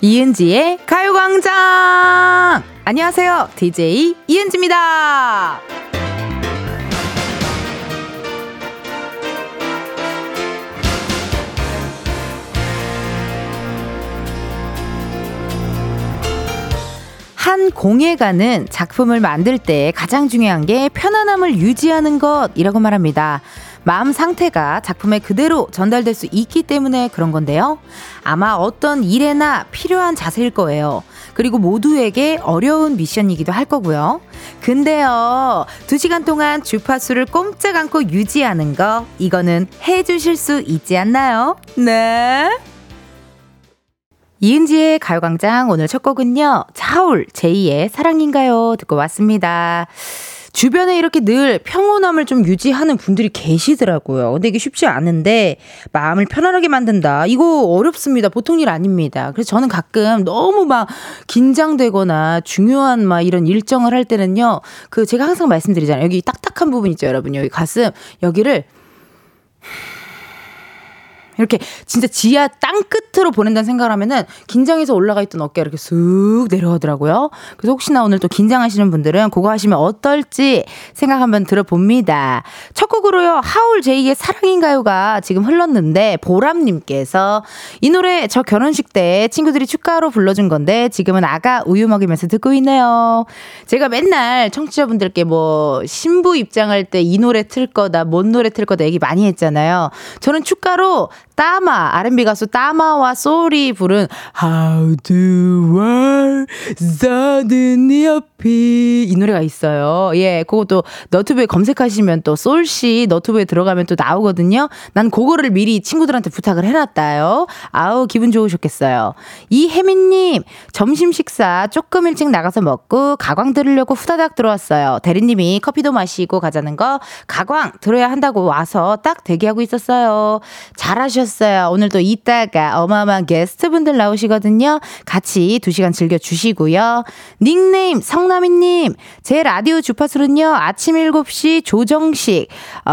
이은지의 가요광장! 안녕하세요, DJ 이은지입니다. 한 공예가는 작품을 만들 때 가장 중요한 게 편안함을 유지하는 것이라고 말합니다. 마음 상태가 작품에 그대로 전달될 수 있기 때문에 그런 건데요. 아마 어떤 일에나 필요한 자세일 거예요. 그리고 모두에게 어려운 미션이기도 할 거고요. 근데요, 2시간 동안 주파수를 꼼짝 않고 유지하는 거, 이거는 해주실 수 있지 않나요? 네. 이은지의 가요광장 오늘 첫 곡은요, 차울 제2의 사랑인가요 듣고 왔습니다. 주변에 이렇게 늘 평온함을 좀 유지하는 분들이 계시더라고요. 근데 이게 쉽지 않은데 마음을 편안하게 만든다, 이거 어렵습니다. 보통 일 아닙니다. 그래서 저는 가끔 너무 막 긴장되거나 중요한 막 이런 일정을 할 때는요, 그 제가 항상 말씀드리잖아요. 여기 딱딱한 부분 있죠, 여러분. 여기 가슴, 여기를 이렇게 진짜 지하 땅끝으로 보낸다는 생각을 하면은 긴장해서 올라가 있던 어깨가 이렇게 쑥 내려가더라고요. 그래서 혹시나 오늘 또 긴장하시는 분들은 그거 하시면 어떨지 생각 한번 들어봅니다. 첫 곡으로요, 하울 제2의 사랑인가요가 지금 흘렀는데, 보람님께서 이 노래 저 결혼식 때 친구들이 축가로 불러준 건데 지금은 아가 우유 먹이면서 듣고 있네요. 제가 맨날 청취자분들께 뭐 신부 입장할 때 이 노래 틀 거다, 뭔 노래 틀 거다 얘기 많이 했잖아요. 저는 축가로 따마, R&B 가수 따마와 소울이 부른 How do I suddenly appear, 이 노래가 있어요. 예, 그것도 너튜브에 검색하시면 또 소울씨 너튜브에 들어가면 또 나오거든요. 난 그거를 미리 친구들한테 부탁을 해놨다요. 아우, 기분 좋으셨겠어요. 이혜민님, 점심 식사 조금 일찍 나가서 먹고 가광 들으려고 후다닥 들어왔어요. 대리님이 커피도 마시고 가자는 거, 가광 들어야 한다고 와서 딱 대기하고 있었어요. 잘하셨어요. 오늘 또 이따가 어마어마한 게스트분들 나오시거든요. 같이 2시간 즐겨주시고요. 닉네임 성남이님, 제 라디오 주파수는요, 아침 7시 조정식,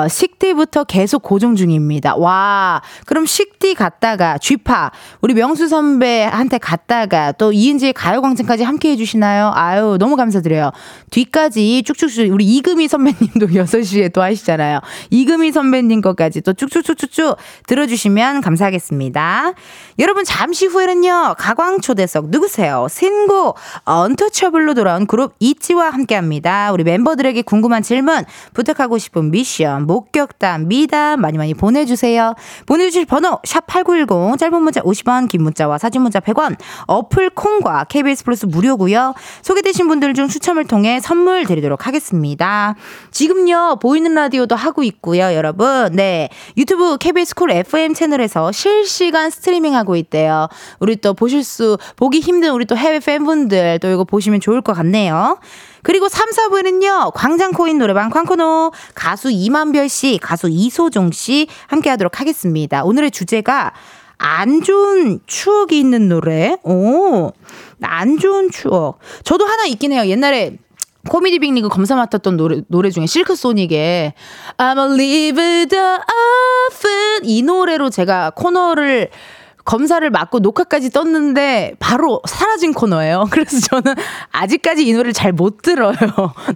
식디부터 계속 고정 중입니다. 와, 그럼 식디 갔다가 쥐파, 우리 명수 선배한테 갔다가 또 이은지의 가요광장까지 함께 해주시나요? 아유, 너무 감사드려요. 뒤까지 쭉쭉쭉, 우리 이금희 선배님도 6시에 또 하시잖아요. 이금희 선배님 것까지 또 쭉쭉쭉쭉쭉 들어주시면 감사하겠습니다. 여러분, 잠시 후에는요, 가광초대석 누구세요? 신곡 언터처블로 돌아온 그룹 ITZY와 함께합니다. 우리 멤버들에게 궁금한 질문, 부탁하고 싶은 미션, 목격담, 미담 많이 많이 보내주세요. 보내주실 번호 샵8910, 짧은 문자 50원, 긴 문자와 사진 문자 100원, 어플 콩과 KBS 플러스 무료고요. 소개되신 분들 중 추첨을 통해 선물 드리도록 하겠습니다. 지금요, 보이는 라디오도 하고 있고요, 여러분. 네, 유튜브 KBS 쿨 FM 채널에서 실시간 스트리밍하고 있대요. 우리 또 보기 힘든 우리 또 해외 팬분들 또 이거 보시면 좋을 것 같네요. 그리고 3, 4부에는요, 광장코인 노래방 광코노, 가수 임한별 씨, 가수 이소정 씨 함께하도록 하겠습니다. 오늘의 주제가 안 좋은 추억이 있는 노래. 오, 안 좋은 추억. 저도 하나 있긴 해요. 옛날에 코미디 빅리그 검사 맡았던 노래 중에 실크소닉의 I'm a live the often, 이 노래로 제가 코너를 검사를 맡고 녹화까지 떴는데 바로 사라진 코너예요. 그래서 저는 아직까지 이 노래를 잘 못 들어요.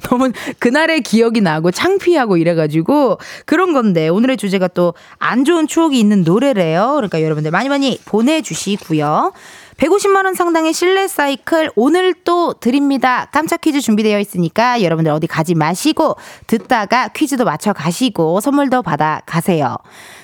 너무 그날의 기억이 나고 창피하고 이래가지고 그런 건데, 오늘의 주제가 또 안 좋은 추억이 있는 노래래요. 그러니까 여러분들 많이 많이 보내주시고요. 150만원 상당의 실내 사이클 오늘 또 드립니다. 깜짝 퀴즈 준비되어 있으니까 여러분들 어디 가지 마시고 듣다가 퀴즈도 맞춰 가시고 선물도 받아 가세요.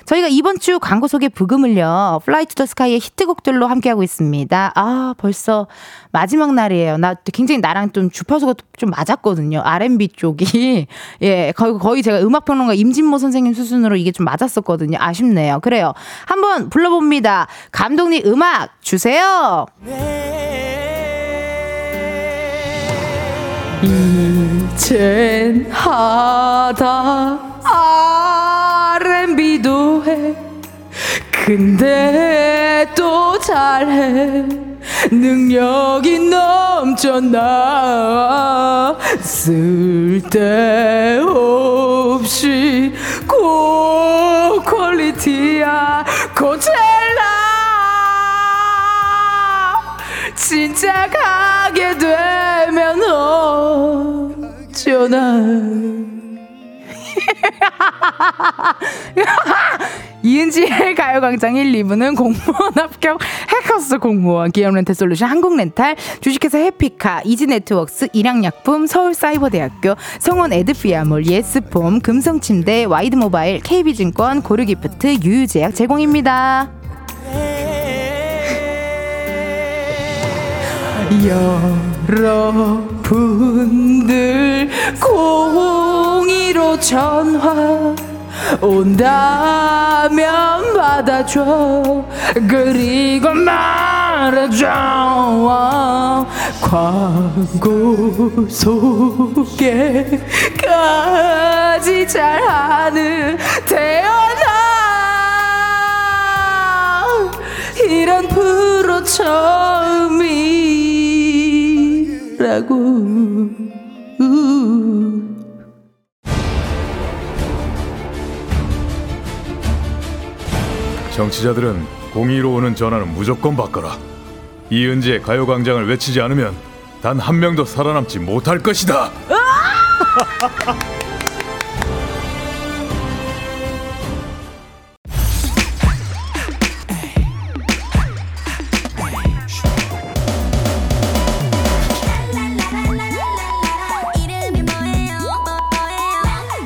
저희가 이번 주 광고 소개 부금을요, 플라이 투 더 스카이의 히트곡들로 함께하고 있습니다. 아, 벌써 마지막 날이에요. 나 굉장히 나랑 좀 주파수가 좀 맞았거든요. R&B 쪽이. 예, 거의 제가 음악평론가 임진모 선생님 수준으로 이게 좀 맞았었거든요. 아쉽네요. 그래요, 한번 불러봅니다. 감독님, 음악 주세요. 이젠 하다 R&B도 해. 근데 또 잘해. 능력이 넘쳐나. 쓸데없이 고퀄리티야. 고첼라 진짜 가게 되면 어쩌나. 이은지의 가요광장 1, 2부는 공무원 합격, 해커스 공무원, 기업렌탈솔루션, 한국렌탈, 주식회사 해피카, 이지네트웍스, 일양약품, 서울사이버대학교, 성원에드피아몰, 예스폼, 금성침대, 와이드모바일, KB증권, 고르기프트, 유유제약 제공입니다. 여러분들 015 전화 온다면 받아줘. 그리고 말해줘. 광고 소개까지 잘하는 태어나. 이런 프로 처음이라고. 정치자들은 02로 오는 전화는 무조건 받거라. 이은지의 가요광장을 외치지 않으면 단 한 명도 살아남지 못할 것이다.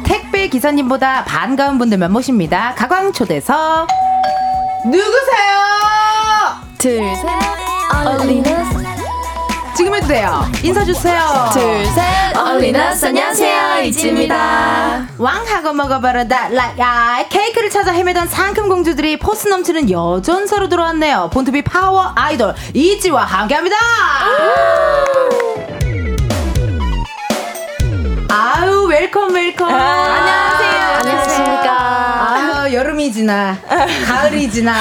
택배 기사님보다 반가운 분들 몇 모십니다. 가광초대석. 누구세요? 둘, 셋, 얼리너스. 지금 해도 돼요. 인사주세요. 둘, 셋, 얼리너스. 안녕하세요, 이지입니다. 왕하고 먹어버려다 라야. 케이크를 찾아 헤매던 상큼 공주들이 포스 넘치는 여전사로 돌아왔네요. 본투비 파워 아이돌 이지와 함께합니다. 아우, 웰컴 웰컴. 안녕하세요. 여름이 지나 가을이 지나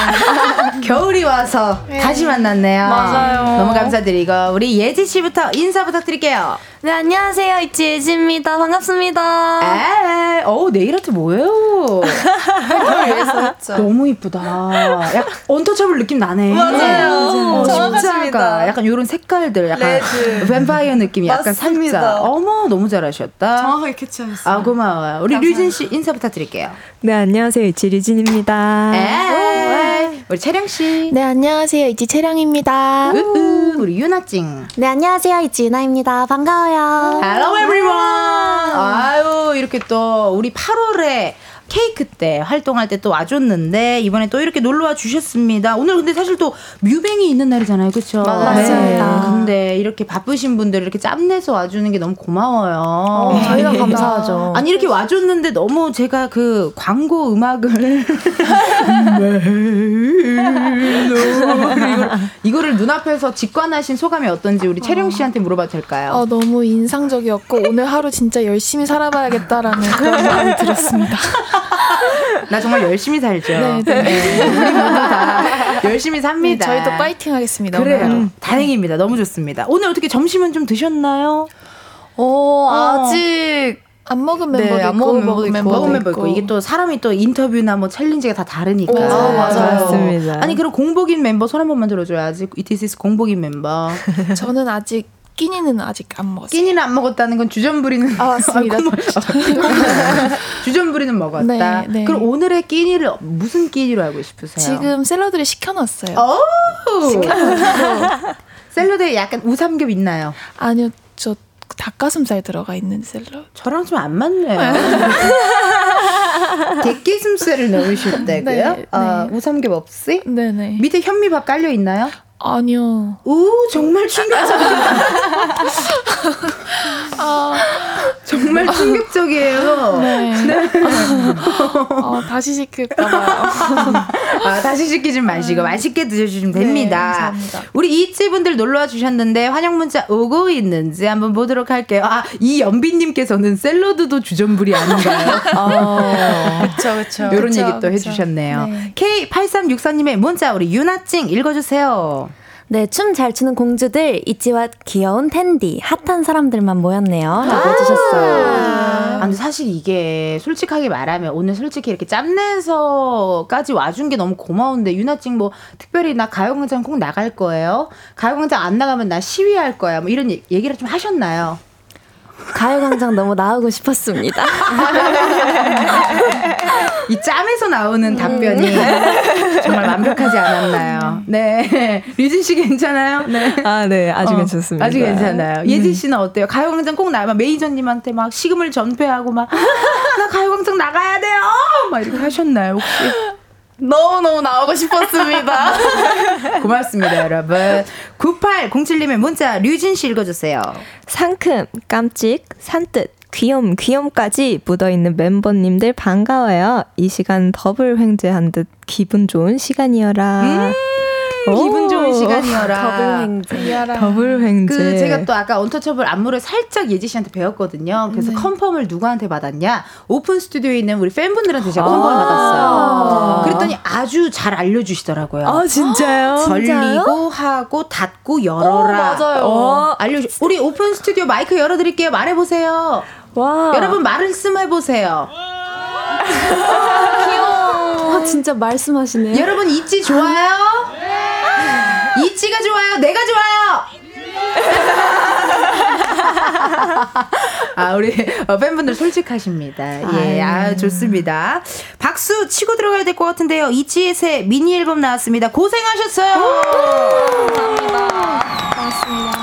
겨울이 와서 네. 다시 만났네요. 맞아요. 너무 감사드리고 우리 예지 씨부터 인사 부탁드릴게요. 네, 안녕하세요, 이치 예지입니다. 반갑습니다. 어우, 네일아트 뭐예요? 너무 이쁘다. 약간 언터처블 느낌 나네. 맞아요. 정확하십니다. 약간 요런 색깔들, 약간 레드. 뱀파이어 느낌, 약간 살짝. 어머, 너무 잘하셨다. 정확하게 캐치하셨어요. 아, 고마워요. 우리 류진 씨 인사 부탁드릴게요. 네, 안녕하세요, 이치 류진입니다. 우리 채령씨. 네, 안녕하세요, 이치 채령입니다. 우리 유나찡. 네, 안녕하세요, 이치 유나입니다. 반가워요. Hello everyone. 아유, 이렇게 또 우리 8월에 케이크 때 활동할 때 또 와줬는데 이번에 또 이렇게 놀러와 주셨습니다. 오늘 근데 사실 또 뮤뱅이 있는 날이잖아요, 그렇죠? 맞습니다. 네. 근데 이렇게 바쁘신 분들 이렇게 짬내서 와주는 게 너무 고마워요. 저희가 감사하죠. 아니, 이렇게 와줬는데 너무 제가 그 광고 음악을 이거를 눈앞에서 직관하신 소감이 어떤지 우리 채령 씨한테 물어봐도 될까요? 너무 인상적이었고 오늘 하루 진짜 열심히 살아봐야겠다라는 그런 마음이 들었습니다. 나 정말 열심히 살죠. 네, 네. 네. 우리 모두 다 열심히 삽니다. 네, 저희도 파이팅 하겠습니다. 그래요. 다행입니다. 너무 좋습니다. 오늘 어떻게 점심은 좀 드셨나요? 아직 안 먹은 멤버도 있고, 안 먹은 멤버도 있고. 이게 또 사람이 또 인터뷰나 뭐 챌린지가 다 다르니까. 맞아요. 맞습니다. 아니, 그럼 공복인 멤버 손 한 번만 들어줘야지. ETCS 공복인 멤버. 저는 아직 끼니는 아직 안 먹었어요. 끼니는 안 먹었다는 건 주전부리는. 아, 맞습니다. 주전부리는 먹었다. 네, 네. 그럼 오늘의 끼니를 무슨 끼니로 알고 싶으세요? 지금 샐러드를 시켜놨어요. 시켜놨어요. 샐러드에 약간 우삼겹 있나요? 아니요, 저 닭가슴살 들어가 있는 샐러드. 저랑 좀 안 맞네요. 닭가슴살을 넣으실 때고요. 네, 네. 우삼겹 없이? 네네. 네. 밑에 현미밥 깔려 있나요? 아니요. 오, 정말 충격적이다. 정말 충격적이에요. 네. 네. 다시 시킬까봐요. 다시 시키지 마시고 맛있게 드셔주시면 됩니다. 네, 감사합니다. 우리 이치 분들 놀러와 주셨는데 환영 문자 오고 있는지 한번 보도록 할게요. 이연비님께서는 샐러드도 주전부리 아닌가요? 그쵸, 그쵸. 이런 얘기 또 해주셨네요. 네. K8364님의 문자 우리 유나찡 읽어주세요. 네, 춤 잘 추는 공주들, 있지와 귀여운 텐디, 핫한 사람들만 모였네요. 라고 해주셨어요. 아, 근데 사실 이게 솔직하게 말하면 오늘 솔직히 이렇게 짬내서까지 와준 게 너무 고마운데, 유나찡 뭐 특별히 나 가요광장 꼭 나갈 거예요? 가요광장 안 나가면 나 시위할 거야? 뭐 이런 얘기를 좀 하셨나요? 가요광장 너무 나오고 싶었습니다. 이 짬에서 나오는 답변이 정말 완벽하지 않았나요? 네. 유진 씨 괜찮아요? 네. 아, 네. 아주 괜찮습니다. 아주 괜찮아요. 예진 씨는 어때요? 가요광장 꼭 나가면 매니저님한테 막 시금을 전폐하고 막, 나 가요광장 나가야 돼요! 막 이렇게 하셨나요, 혹시? 너무너무 나오고 싶었습니다. 고맙습니다, 여러분. 9807님의 문자 류진씨 읽어주세요. 상큼, 깜찍, 산뜻, 귀염, 귀염까지 묻어있는 멤버님들 반가워요. 이 시간 더블 횡재한 듯 기분 좋은 시간이어라. 기분 좋은 시간이어라. 더블 횡재. 그 제가 또 아까 언터처블 안무를 살짝 예지 씨한테 배웠거든요. 그래서 컨펌을 누구한테 받았냐? 오픈 스튜디오에 있는 우리 팬분들한테 제가 컨펌을 받았어요. 그랬더니 아주 잘 알려주시더라고요. 아, 진짜요? 걸리고 하고 닫고 열어라. 맞아요. 알려주. 우리 오픈 스튜디오 마이크 열어드릴게요. 말해보세요. 와. 여러분 말씀해보세요. 귀여워. 아, 진짜 말씀하시네. 여러분 있지 좋아요? 이치가 좋아요? 내가 좋아요? 아, 우리 팬분들 솔직하십니다. 예, 아, 좋습니다. 박수 치고 들어가야 될 것 같은데요. 이치의 새 미니 앨범 나왔습니다. 고생하셨어요. 감사합니다. 고맙습니다.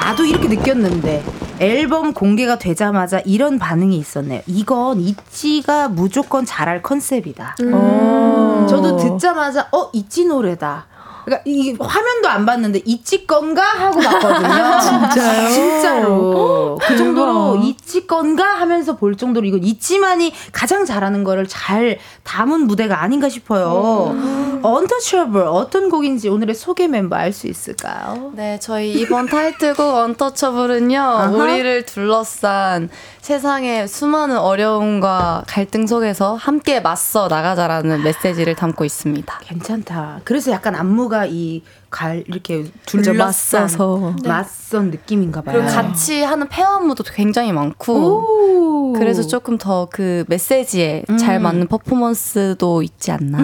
나도 이렇게 느꼈는데. 앨범 공개가 되자마자 이런 반응이 있었네요. 이건 있지가 무조건 잘할 컨셉이다. 저도 듣자마자 있지 노래다. 그러니까 이게 화면도 안 봤는데 있지 건가 하고 봤거든요. 진짜요? 진짜로. 그 정도로 있지 건가 하면서 볼 정도로 이건 있지만이 가장 잘하는 거를 잘 담은 무대가 아닌가 싶어요. 언터처블 어떤 곡인지 오늘의 소개 멤버 알 수 있을까요? 네, 저희 이번 타이틀곡 언터처블은요. 우리를 둘러싼 세상의 수많은 어려움과 갈등 속에서 함께 맞서 나가자라는 메시지를 담고 있습니다. 괜찮다. 그래서 약간 안무가 이 이렇게 둘러싸서 맞선 느낌인가 봐요. 그리고 같이 하는 페어 안무도 굉장히 많고, 그래서 조금 더 그 메시지에 잘 맞는 퍼포먼스도 있지 않나.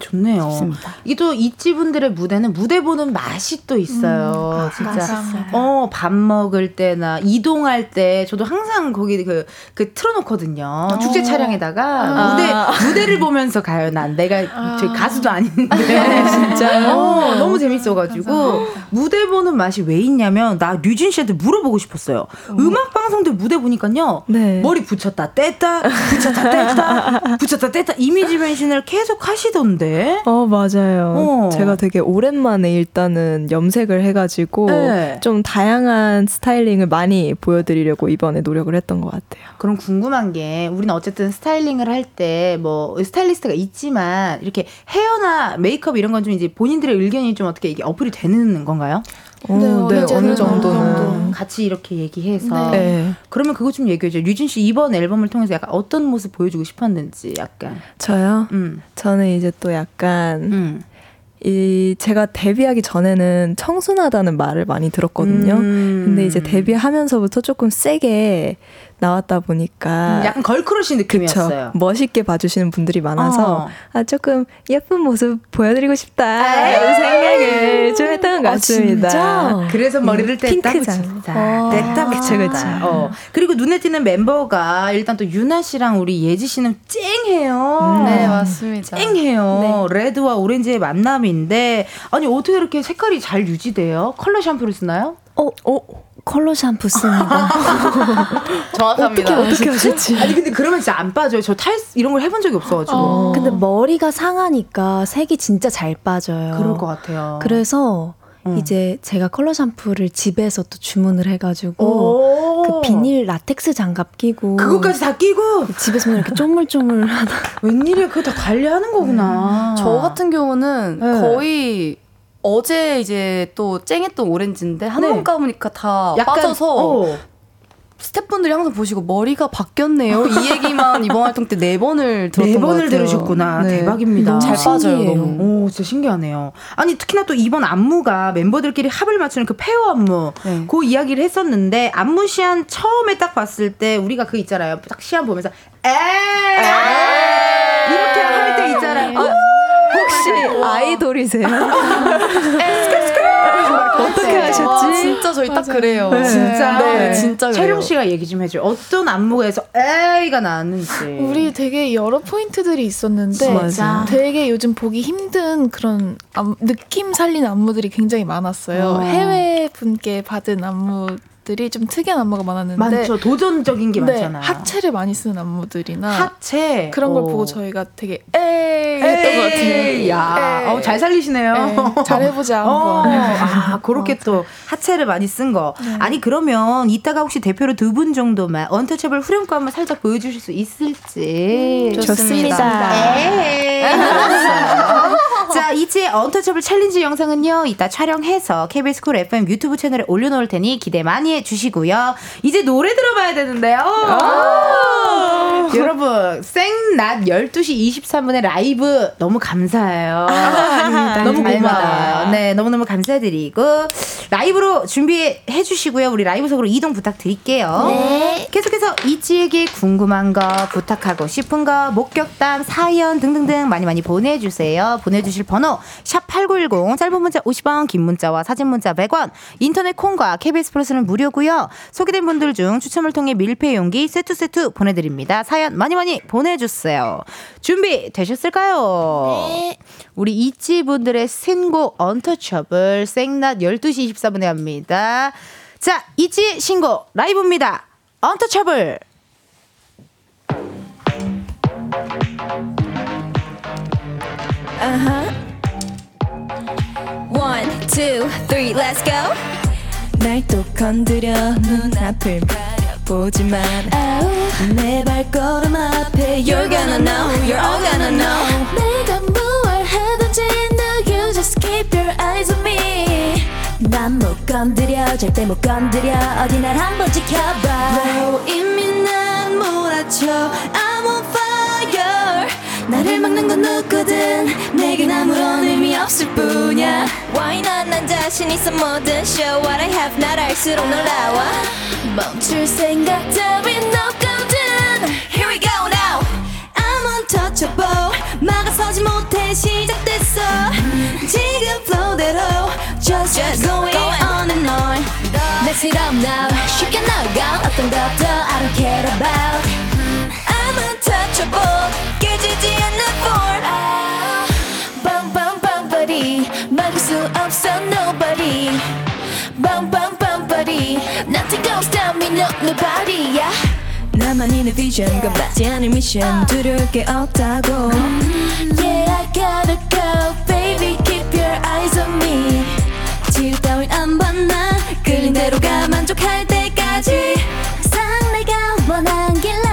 좋네요. 좋습니다. 이게 또 있지 분들의 무대는 무대 보는 맛이 또 있어요. 진짜. 밥 먹을 때나 이동할 때 저도 항상 거기 그 틀어놓거든요. 축제 차량에다가 무대를 보면서 가요. 난 내가 저희 가수도 아닌데. 진짜. 너무 재밌어가지고 무대 보는 맛이 왜 있냐면 나 류진 씨한테 물어보고 싶었어요. 음악 방송들 무대 보니까요. 네. 머리 붙였다 뗐다 붙였다 뗐다 붙였다 뗐다 이미지 변신을 계속 하시던. 데? 맞아요. 제가 되게 오랜만에 일단은 염색을 해가지고 좀 다양한 스타일링을 많이 보여드리려고 이번에 노력을 했던 것 같아요. 그럼 궁금한 게 우리는 어쨌든 스타일링을 할 때 뭐 스타일리스트가 있지만 이렇게 헤어나 메이크업 이런 건 좀 이제 본인들의 의견이 좀 어떻게 이게 어플이 되는 건가요? 네, 어느 정도는 같이 이렇게 얘기해서. 네. 그러면 그거 좀 얘기해줘. 류진 씨 이번 앨범을 통해서 약간 어떤 모습 보여주고 싶었는지 약간. 저요? 저는 이제 또 약간 제가 데뷔하기 전에는 청순하다는 말을 많이 들었거든요. 근데 이제 데뷔하면서부터 조금 세게 나왔다 보니까 약간 걸크러쉬 느낌이었어요. 그쵸? 멋있게 봐주시는 분들이 많아서 조금 예쁜 모습 보여드리고 싶다 이런 생각을 좀 했던 것 같습니다. 진짜? 그래서 머리를 뗐다 붙였다 뗐다 붙였다. 그리고 눈에 띄는 멤버가 일단 또 유나 씨랑 우리 예지 씨는 쨍해요. 네, 맞습니다. 쨍해요. 네. 레드와 오렌지의 만남인데 아니 어떻게 이렇게 색깔이 잘 유지돼요? 컬러 샴푸를 쓰나요? 컬러 샴푸 씁니다. 정확합니다. 어떻게 하셨지? 아니 근데 그러면 진짜 안 빠져요. 저 이런 걸 해본 적이 없어가지고. 근데 머리가 상하니까 색이 진짜 잘 빠져요. 그럴 것 같아요. 그래서 이제 제가 컬러 샴푸를 집에서 또 주문을 해가지고 그 비닐 라텍스 장갑 끼고 그것까지 다 끼고 집에서 이렇게 쪼물쪼물 하다. 웬일이야, 그거 다 관리하는 거구나. 저 같은 경우는 거의 어제 이제 또 쨍했던 오렌지인데 한 번 감으니까 다 빠져서 스태프분들이 항상 보시고 머리가 바뀌었네요. 이 얘기만 이번 활동 때 4번을 들었던 것 같아요. 4번을 들으셨구나. 네. 대박입니다. 잘 빠져요. 너무. 오, 진짜 신기하네요. 아니 특히나 또 이번 안무가 멤버들끼리 합을 맞추는 그 페어 안무, 네. 그 이야기를 했었는데 안무 시안 처음에 딱 봤을 때 우리가 그 있잖아요. 딱 시안 보면서 에이 이렇게 할 때 있잖아요. 혹시 아이돌이세요? 어떻게 하셨지? 와, 진짜 저희 맞아요. 딱 그래요. 네. 진짜. 네, 네. 진짜 그래요. 채룡 씨가 얘기 좀 해줘요. 어떤 안무가에서 에이가 나왔는지. 우리 되게 여러 포인트들이 있었는데 맞아. 되게 요즘 보기 힘든 그런 느낌 살린 안무들이 굉장히 많았어요. 해외 분께 받은 안무들이 좀 특이한 안무가 많았는데 많죠. 도전적인 게 많잖아요. 하체를 많이 쓰는 안무들이나 하체 그런 걸 보고 저희가 되게 에이 했던 것 같아요. 야, 잘 살리시네요. 에이, 잘해보자 한번. 아, 그렇게 또 하체를 많이 쓴 거. 네. 아니 그러면 이따가 혹시 대표로 두 분 정도만 언터체블 후렴구 한번 살짝 보여주실 수 있을지. 좋습니다. 에이. 자, 이제 언터체블 챌린지 영상은요 이따 촬영해서 KBS 쿨 FM 유튜브 채널에 올려놓을 테니 기대 많이 해주시고요. 이제 노래 들어봐야 되는데요. 여러분 생낮 12시 23분에 라이브 너무 감사해요. 아닙니다. 너무 고마워요. 네, 너무너무 감사드리고 라이브로 준비해 주시고요. 우리 라이브석으로 이동 부탁드릴게요. 네. 계속해서 이지에게 궁금한 거, 부탁하고 싶은 거, 목격담, 사연 등등등 많이 많이 보내주세요. 보내주실 번호 샵8910 짧은 문자 50원, 긴 문자와 사진 문자 100원, 인터넷 콩과 KBS 플러스는 무료고요. 소개된 분들 중 추첨을 통해 밀폐 용기 세트 보내드립니다. 사연 많이 많이 보내주세요. 준비 되셨을까요? 네. 우리 이지 분들의 신곡 언터처블 생낮 12시 24분에 합니다. 자, 이지의 신곡 라이브입니다. 언터처블. One, two, three, let's go. 날 또 건드려 눈앞을 보지만 oh. 내 발걸음 앞에 You're gonna know, you're all gonna know. 내가 무얼 하든지 Now you just keep your eyes on me. 난 못 건드려, 절대 못 건드려. 어디 날 한번 지켜봐. 이미 난 몰아쳐 I'm on fire. 나를 막는 건 누구든 내겐 아무런 의미 없을 뿐이야. Why not? 난 자신 있어 뭐든 show what I have. 날 알수록 놀라워. 멈출 생각 따윈 없거든. Here we go now. I'm untouchable. 막아서지 못해 시작됐어. 지금 flow대로 just going on and on. Let's hit up now. 쉽게 나가 어떤 것도 I don't care about. I'm untouchable. 깨지지 않는 form. Bang bang bang buddy. 막을 수 없어 nobody. Bang bang bang buddy. Nothing goes down me no nobody. Yeah. 나만의 vision. 겁나지 않은 미션. 두려울 게 없다고. Yeah I gotta go baby. Keep your eyes on me. 지루 따윈 안 봐 나. 끌린 대로 가 만족할 때까지. 상 내가 원한 길로.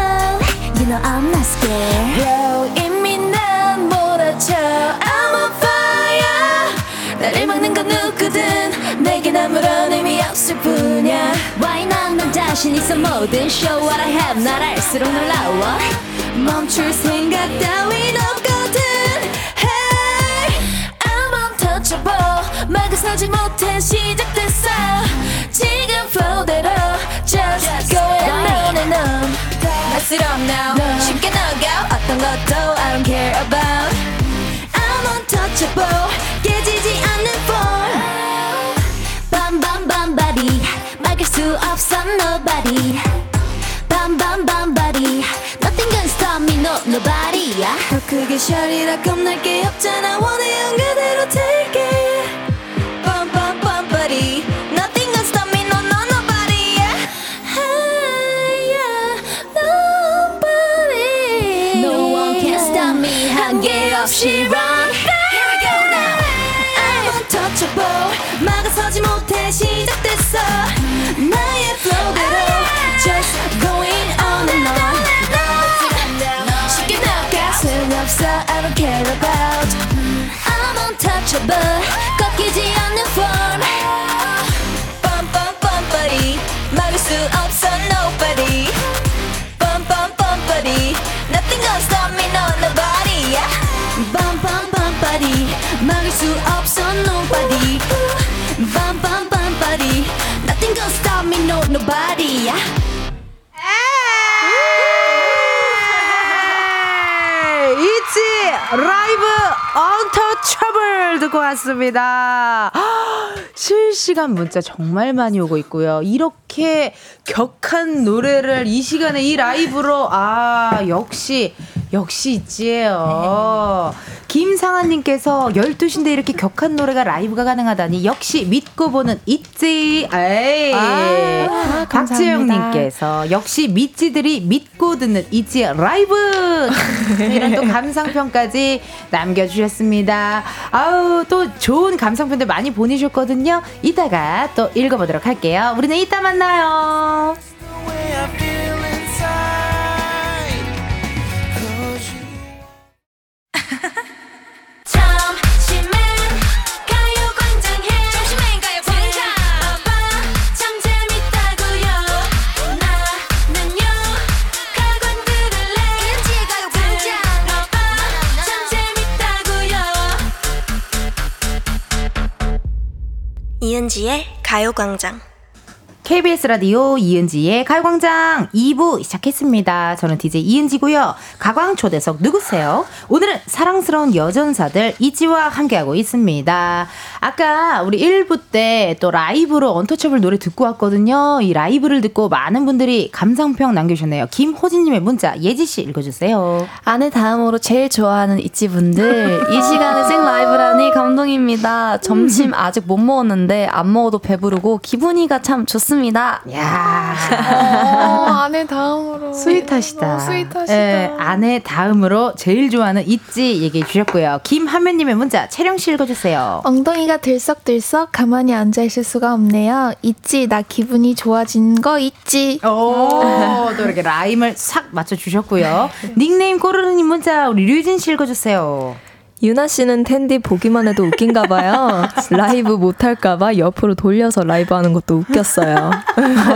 You know I'm not scared. Blow 이미 난 몰아쳐 I'm on fire. 나를 막는 건 누구든 내겐 아무런 의미 없을 뿐이야. Why not? 난 자신 있어 뭐든 show what I have. 날 알수록 놀라워. 멈출 생각 따윈 없거든. Hey I'm untouchable. 막아서지 못해 시작됐어. 지금 flow대로 just going on and on. Let's it up now. 쉽게 나가 어떤 것도 I don't care about. I'm untouchable. 깨지지 않는 form. Bam bam bam body. 막을 수 없어 nobody. Bam bam bam body. Nothing can stop me no nobody. Yeah. 더 크게 셔리라 겁날 게 없잖아. 원해온 그대로 take it. Bam bam bam body. Nothing can stop me no no nobody. Yeah. 한계 없이 run. Here we go now. I'm untouchable. 막아서지 못해 시작됐어. 나의 flow대로 just going on and on. 쉽게 나가 소용없어. I don't care about. I'm untouchable. 꺾이지 않는 form. Bum bum bum buddy. 막을 수 없어 nobody. body, bum bum bum body. Nothing gonna stop me, no nobody. ITZY 라이브 언터처블 듣고 왔습니다. 실시간 문자 정말 많이 오고 있고요. 이렇게 격한 노래를 이 시간에 이 라이브로 역시 있지예요. 김상아님께서 12시인데 이렇게 격한 노래가 라이브가 가능하다니 역시 믿고 보는 있지. 아, 박지영님께서 역시 믿지들이 믿고 듣는 있지 라이브 이런 또 감상평까지 남겨주셨습니다. 아우 또 좋은 감상평들 많이 보내주셨거든요. 이따가 또 읽어보도록 할게요. 우리는 이따 만나요. 이은지의 가요광장. KBS 라디오 이은지의 가요광장 2부 시작했습니다. 저는 DJ 이은지고요. 가광초대석 누구세요? 오늘은 사랑스러운 여전사들 이지와 함께하고 있습니다. 아까 우리 1부 때 또 라이브로 언터처블 노래 듣고 왔거든요. 이 라이브를 듣고 많은 분들이 감상평 남겨주셨네요. 김호진님의 문자 예지씨 읽어주세요. 아내 다음으로 제일 좋아하는 이지분들 이 시간에 생라이브라니 감동입니다. 점심 아직 못 먹었는데 안 먹어도 배부르고 기분이가 참 좋습니다. 야, 아내 다음으로 스윗하시다. 에, 아내 다음으로 제일 좋아하는 있지 얘기해 주셨고요. 김한면님의 문자 채령 씨 읽어주세요. 엉덩이가 들썩들썩 가만히 앉아 있을 수가 없네요. 있지 나 기분이 좋아진 거 있지. 오, 또 이렇게 라임을 싹 맞춰 주셨고요. 닉네임 꼬르르님 문자 우리 류진 씨 읽어주세요. 유나 씨는 텐디 보기만 해도 웃긴가 봐요. 라이브 못할까 봐 옆으로 돌려서 라이브 하는 것도 웃겼어요.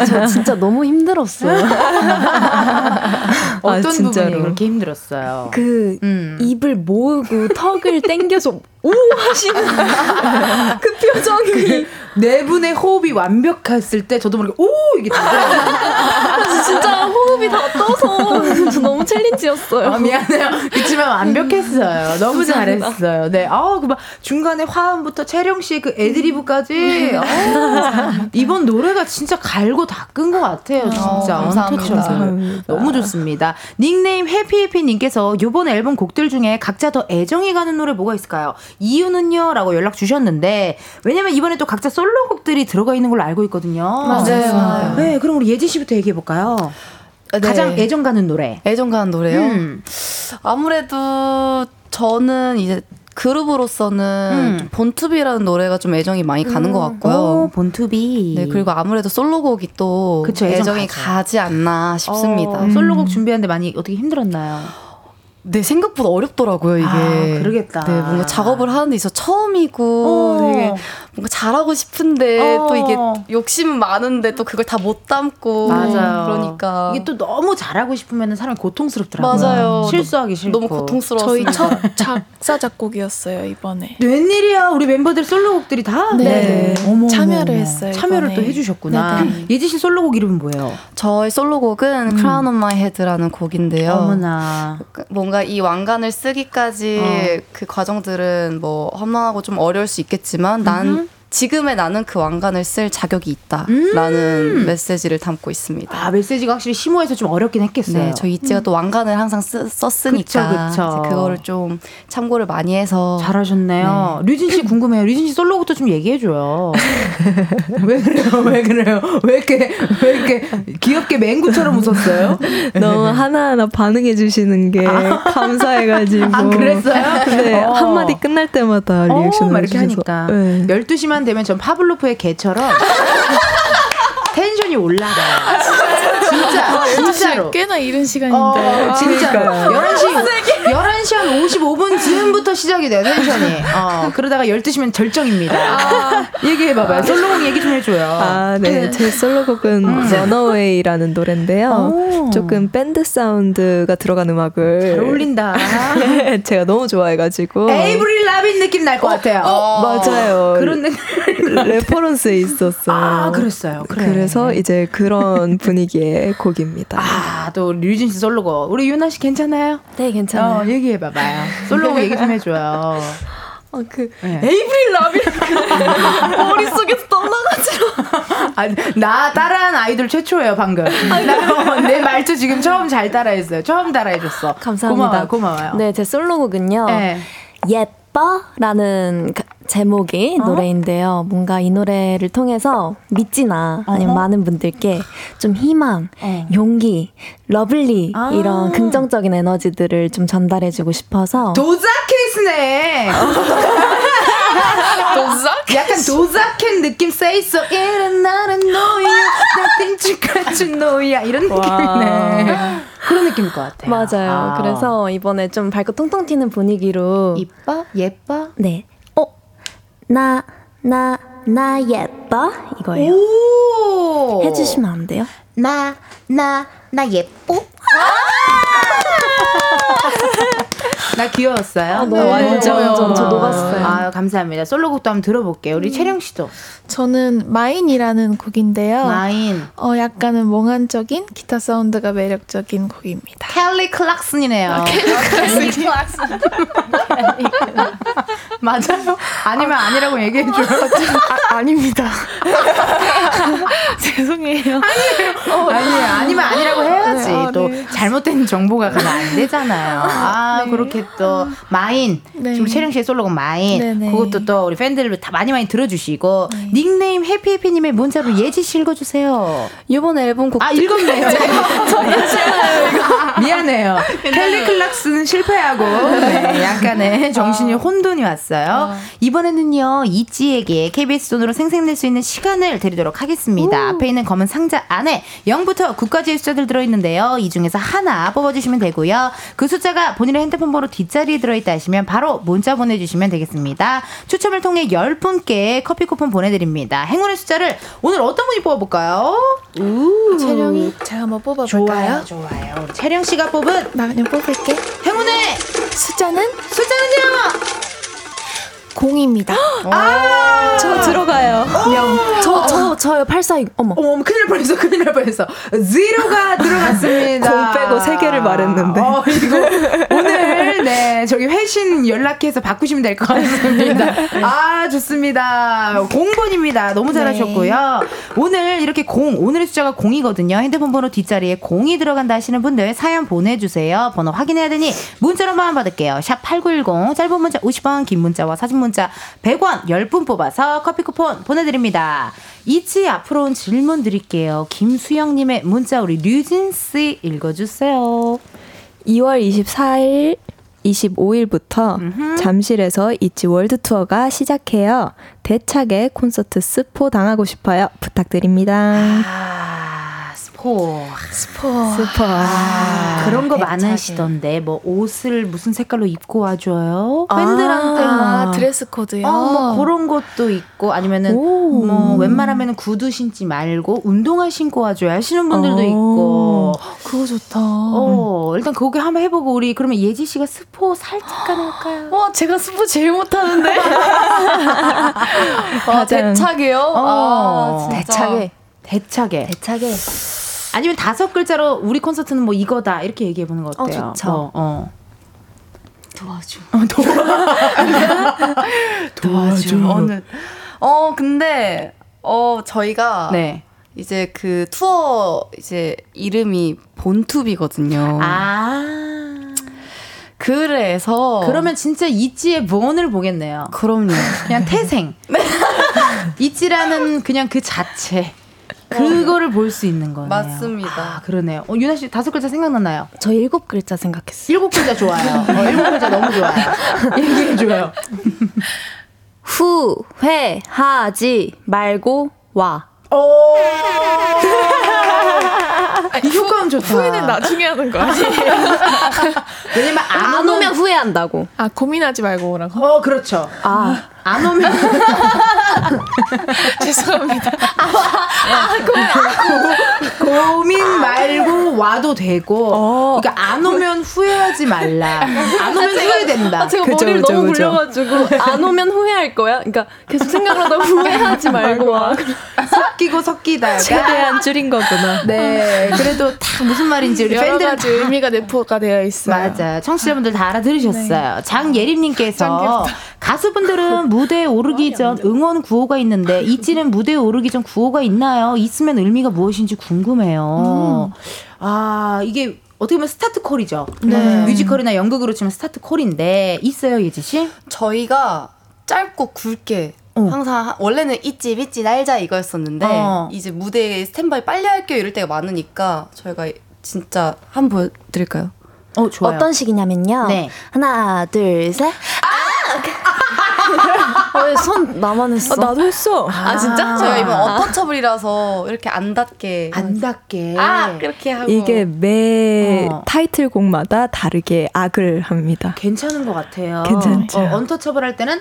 저 진짜 너무 힘들었어요. 어떤 진짜로. 부분이 그렇게 힘들었어요? 그 입을 모으고 턱을 당겨서 오 하시는 그 표정이 네 분의 호흡이 완벽했을 때 저도 모르게 오 이게 진짜 호흡이 다 떠서 저 너무 챌린지였어요. 아, 미안해요. 그치만 완벽했어요. 너무 잘했어요. 네, 아우 그 막 중간에 화음부터 채령 씨의 그 애드리브까지 이번 노래가 진짜 갈고 닦은 것 같아요. 진짜 감사합니다. 너무 좋습니다. 닉네임 해피해피님께서 이번 앨범 곡들 중에 각자 더 애정이 가는 노래 뭐가 있을까요? 이유는요? 라고 연락 주셨는데 왜냐면 이번에 또 각자 솔로곡들이 들어가 있는 걸로 알고 있거든요. 맞아요. 네, 그럼 우리 예지 씨부터 얘기해 볼까요? 네. 가장 애정 가는 노래. 애정 가는 노래요? 아무래도 저는 이제 그룹으로서는 본투비라는 노래가 좀 애정이 많이 가는 것 같고요. 오, 본투비. 네, 그리고 아무래도 솔로곡이 또 그쵸, 애정이 가지 않나 싶습니다. 솔로곡 준비하는데 많이 어떻게 힘들었나요? 네, 생각보다 어렵더라고요, 이게. 아, 그러겠다. 네, 뭔가 작업을 하는 데 있어서 처음이고, 되게 뭔가 잘하고 싶은데, 또 이게 욕심은 많은데, 또 그걸 다 못 담고. 맞아요. 그러니까. 이게 또 너무 잘하고 싶으면 사람이 고통스럽더라고요. 맞아요. 실수하기 싫고. 너무 고통스러웠습니다. 저희 첫 작사, 작곡이었어요, 이번에. 웬일이야, 우리 멤버들 솔로곡들이 다? 네. 어머, 참여를 했어요. 참여를 이번에. 또 해주셨구나. 네네. 예지 씨 솔로곡 이름은 뭐예요? 저희 솔로곡은 Crown on My Head라는 곡인데요. 어머나. 뭔가 이 왕관을 쓰기까지 그 과정들은 뭐 험난하고 좀 어려울 수 있겠지만 난 지금의 나는 그 왕관을 쓸 자격이 있다라는 메시지를 담고 있습니다. 아, 메시지가 확실히 심오해서 좀 어렵긴 했겠어요. 네, 저희 이지가 또 왕관을 항상 썼으니까 그쵸. 그거를 좀 참고를 많이 해서 잘하셨네요. 네. 류진 씨 궁금해요. 류진 씨 솔로부터 좀 얘기해줘요. 왜 그래요? 왜 이렇게 귀엽게 맹구처럼 웃었어요? 너무 하나하나 반응해주시는 게 감사해가지고. 아, 그랬어요? 네, 한마디 끝날 때마다 리액션을 막 이렇게 하니까. 네. 12시만 되면 전 파블로프의 개처럼 텐션이 올라가요. 아, 진짜 진짜, 진짜로. 꽤나 이른 시간인데. 진짜로. 11시 한 55분 즈음부터 시작이 돼요, 텐션이. 그러다가 12시면 절정입니다. 얘기해봐봐요. 솔로곡 얘기 좀 해줘요. 네. 제 솔로곡은 런어웨이라는 노래인데요. 조금 밴드 사운드가 들어간 음악을. 잘 어울린다. 네, 제가 너무 좋아해가지고. 에이브릴 라빈 느낌 날 것 같아요. 맞아요. 그런 느낌. 레퍼런스에 있었어요. 그랬어요. 그래서 이제 그런 분위기의 곡입니다. 또 류진 씨 솔로곡. 우리 유나 씨 괜찮아요? 네, 괜찮아요. 얘기해봐봐요. 솔로곡 얘기 좀 해줘요. 에이브릴 라빈 머릿속에서 떠나가지고. 나 따라한 아이돌 최초예요 방금. 내 말투 지금 처음 잘 따라했어요. 처음 따라해줬어. 감사합니다. 고마워요. 네, 제 솔로곡은요. 예뻐라는 제목의 노래인데요. 뭔가 이 노래를 통해서 믿지나 아니면 많은 분들께 좀 희망, 용기, 러블리 이런 긍정적인 에너지들을 좀 전달해주고 싶어서. 도자켓이네. 도자켓? 약간 도자켓 느낌 세이소 일어나는 노야 나 띵축같은 노야 이런 느낌이네. 그런 느낌일 것 같아요. 맞아요. 그래서 이번에 좀 밝고 통통 튀는 분위기로. 이뻐? 예뻐? 네. 나 예뻐? 이거예요. 오! 해주시면 안 돼요? 나 예뻐? 나 귀여웠어요? 네. 완전 저 녹았어요. 감사합니다. 솔로곡도 한번 들어볼게요. 우리 채령 씨도. 저는 마인이라는 곡인데요. 마인. 약간은 몽환적인 기타 사운드가 매력적인 곡입니다. 켈리 클락슨이네요. 켈리 클락슨. 맞아요? 아니면 아니라고 얘기해줘요. 아닙니다. 죄송해요. 아니에요. 아니면 아니라고 해야지. 네. 잘못된 정보가 가면 안 되잖아요. 네. 그렇게 또 마인. 네. 지금 채령 씨의 솔로곡 마인. 네네. 그것도 또 우리 팬들 다 많이 들어주시고. 네. 닉네임 해피해피님의 문자로 예지 씨 읽어주세요. 이번 앨범 곡. 읽었네요. 미안해요. 켈리 클락스는 실패하고 약간의 정신이 혼돈이 왔어요. 이번에는요 이지에게 KBS 돈으로 생생낼 수 있는 시간을 드리도록 하겠습니다. 앞에 있는 검은 상자 안에 0부터 9까지의 숫자들 들어있는데요. 이 중에서 하나 뽑아주시면 되고요. 그 숫자가 본인의 핸드폰 번호 뒷자리에 들어있다 하시면 바로 문자 보내주시면 되겠습니다. 추첨을 통해 10분께 커피 쿠폰 보내드립니다. 행운의 숫자를 오늘 어떤 분이 뽑아볼까요? 채령이 제가 한번 뽑아볼까요? 좋아요. 우리 채령 씨가 뽑은. 나 그냥 뽑을게. 행운의 숫자는? 숫자는요 0입니다. 저 들어가요. 저요 842. 어머 큰일 날 뻔했어. 0가 들어갔습니다. 0 빼고 3개를 말했는데. 이거 오늘 저기 회신 연락해서 바꾸시면 될 것 같습니다. 좋습니다. 0번입니다. 너무 잘하셨고요. 네. 오늘 이렇게 오늘의 숫자가 0이거든요. 핸드폰 번호 뒷자리에 0이 들어간다 하시는 분들 사연 보내주세요. 번호 확인해야 되니 문자로만 받을게요. 샵8910 짧은 문자 50원, 긴 문자와 사진 문자 100원 10분 뽑아서 커피 쿠폰 보내드립니다. 이치 앞으로 온 질문 드릴게요. 김수영님의 문자 우리 류진씨 읽어주세요. 2월 24일 25일부터 잠실에서 이치 월드투어가 시작해요. 대차게 콘서트 스포 당하고 싶어요. 부탁드립니다. 스포. 그런 거 많으시던데 뭐 옷을 무슨 색깔로 입고 와줘요? 밴드랑 드레스 코드요. 뭐 그런 것도 있고 아니면은 뭐 웬만하면은 구두 신지 말고 운동화 신고 와줘야 하시는 분들도 있고. 그거 좋다. 일단 그거 한번 해보고 우리 그러면 예지 씨가 스포 살짝간 할까요? 제가 스포 제일 못하는데. 대차게요? 대차게. 아니면 5글자로 우리 콘서트는 뭐 이거다 이렇게 얘기해보는 거 어때요? 좋죠. 도와줘. 도와줘. 근데 저희가 이제 그 투어 이제 이름이 본투비거든요. 그래서 그러면 진짜 이지의 본을 보겠네요. 그럼요. 그냥 태생. 이지라는 그냥 그 자체. 그거를 볼 수 있는 거네요. 맞습니다. 그러네요. 유나 씨 5글자 생각나나요? 저 7글자 생각했어요. 7글자 좋아요. 7글자 너무 좋아요. 얘기해줘요. 후회하지 말고 와. 이 효과는 좋다. 후회는 나중에 하는 거 아니에요? 왜냐면 안 오면 후회한다고. 아, 고민하지 말고 오라고. 어, 그렇죠. 아. 안 오면 죄송합니다. 고민 말고 와도 되고. 어. 그러니까 안 오면 후회하지 말라. 안 오면 후회된다. 아, 제가 그쵸, 머리를 그쵸, 너무 굴려가지고 안 오면 후회할 거야. 그러니까 계속 생각을 하다 후회하지 말고 와. 섞이고 섞이다가 최대한 줄인 거구나. 네, 그래도 다 무슨 말인지 우리 여러 팬들은 가지 의미가 내포가 되어 있어요. 맞아. 청취자분들 다 알아들으셨어요. 네. 장예림님께서 가수분들은 무대에 오르기 전 응원 구호가 있는데 이치는 무대에 오르기 전 구호가 있나요? 있으면 의미가 무엇인지 궁금해요. 아, 이게 어떻게 보면 스타트 콜이죠. 네. 뮤지컬이나 연극으로 치면 스타트 콜인데 있어요, 예지 씨? 저희가 짧고 굵게 항상 원래는 있지 믿지 날자 이거였었는데 이제 무대에 스탠바이 빨리 할게요 이럴 때가 많으니까 저희가 진짜 한번 보여드릴까요? 어, 좋아요. 어떤 식이냐면요. 네. 하나, 둘, 셋. 왜 손 나만 했어? 아, 나도 했어. 아, 진짜? 제가 이번 어터처블이라서 이렇게 안 닿게. 안 닿게. 아, 그렇게 하고. 이게 매 타이틀곡마다 다르게 악을 합니다. 괜찮은 것 같아요. 괜찮죠. 언터처블 할 때는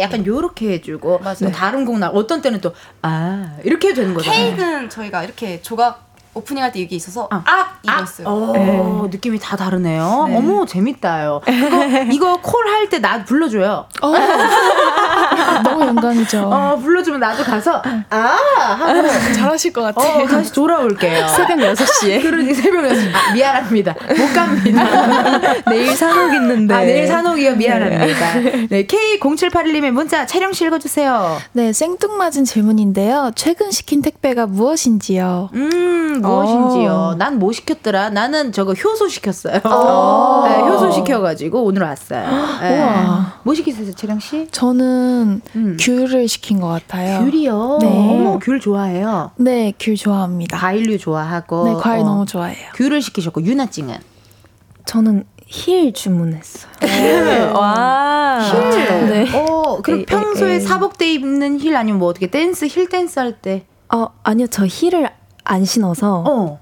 약간 요렇게 해주고. 맞아요. 다른 곡 나 어떤 때는 또 이렇게 해도 되는 거죠. 케이크는 저희가 이렇게 조각. 오프닝 할 때 이게 있어서 이었어요. 느낌이 다 다르네요. 네. 어머, 재밌다요. 이거 콜 할 때 나 불러줘요. 너무 영광이죠. 불러주면 나도 가서 하고 잘하실 것 같아요. 다시 돌아올게요. 새벽 6시에. 그러니 새벽 6시. 미안합니다. 못 갑니다. 내일 산옥 있는데. 내일 산옥이요. 미안합니다. 네, K0781님의 문자 촬영실 읽어주세요. 네, 생뚱맞은 질문인데요. 최근 시킨 택배가 무엇인지요? 무엇인지요? 난 뭐 시켰더라? 나는 저거 효소 시켰어요. 네, 효소 시켜가지고 오늘 왔어요. 네. 뭐 시키세요, 채령씨? 저는 귤을 시킨 것 같아요. 귤이요? 네. 어머, 귤 좋아해요? 네, 귤 좋아합니다. 과일류 좋아하고. 네, 과일 너무 좋아해요. 귤을 시키셨고, 유나찡은? 저는 힐 주문했어요. 와. 힐? 네. 그럼 평소에 사복대 입는 힐 아니면 뭐 어떻게 댄스, 힐 댄스 할 때? 아니요, 저 힐을 안 신어서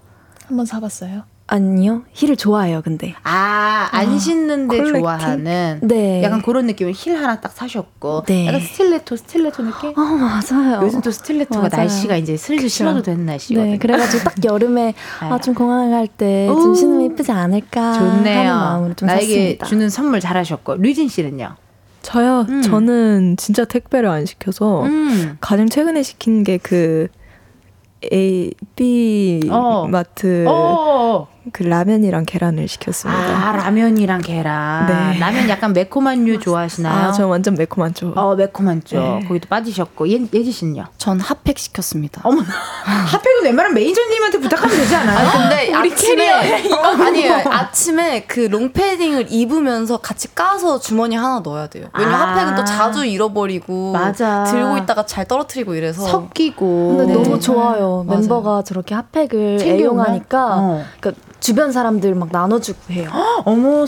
한번 사봤어요? 아니요, 힐을 좋아해요. 근데 안 신는데 좋아하는, 네, 약간 그런 느낌으로 힐 하나 딱 사셨고. 네. 약간 스틸레토 느낌? 맞아요. 요즘 또 스틸레토가 날씨가 이제 슬슬 신어도 되는 날씨거든요. 네, 그래가지고 딱 여름에 좀 공항 갈 때 좀 신으면 예쁘지 않을까 좋네요. 하는 마음으로 좀 나에게 샀습니다. 주는 선물 잘하셨고, 류진 씨는요? 저요? 저는 진짜 택배를 안 시켜서 가장 최근에 시킨 게 그 AB 마트 그 라면이랑 계란을 시켰습니다. 라면이랑 계란. 네. 라면 약간 매콤한 류 좋아하시나요? 저 완전 매콤한 쪽. 매콤한 쪽. 네. 거기도 빠지셨고. 예지 씨는요? 전 핫팩 시켰습니다. 어머나. 핫팩은 웬만하면 매니저님한테 부탁하면 되지 않아요? 근데 우리 아침에 아니에요. 아침에 그 롱패딩을 입으면서 같이 까서 주머니 하나 넣어야 돼요. 왜냐면 핫팩은 또 자주 잃어버리고. 맞아. 들고 있다가 잘 떨어뜨리고 이래서 섞이고. 근데 네. 너무 좋아요. 맞아요. 멤버가 저렇게 핫팩을 애용하니까. 그러니까 주변 사람들 막 나눠주고 해요. 어머,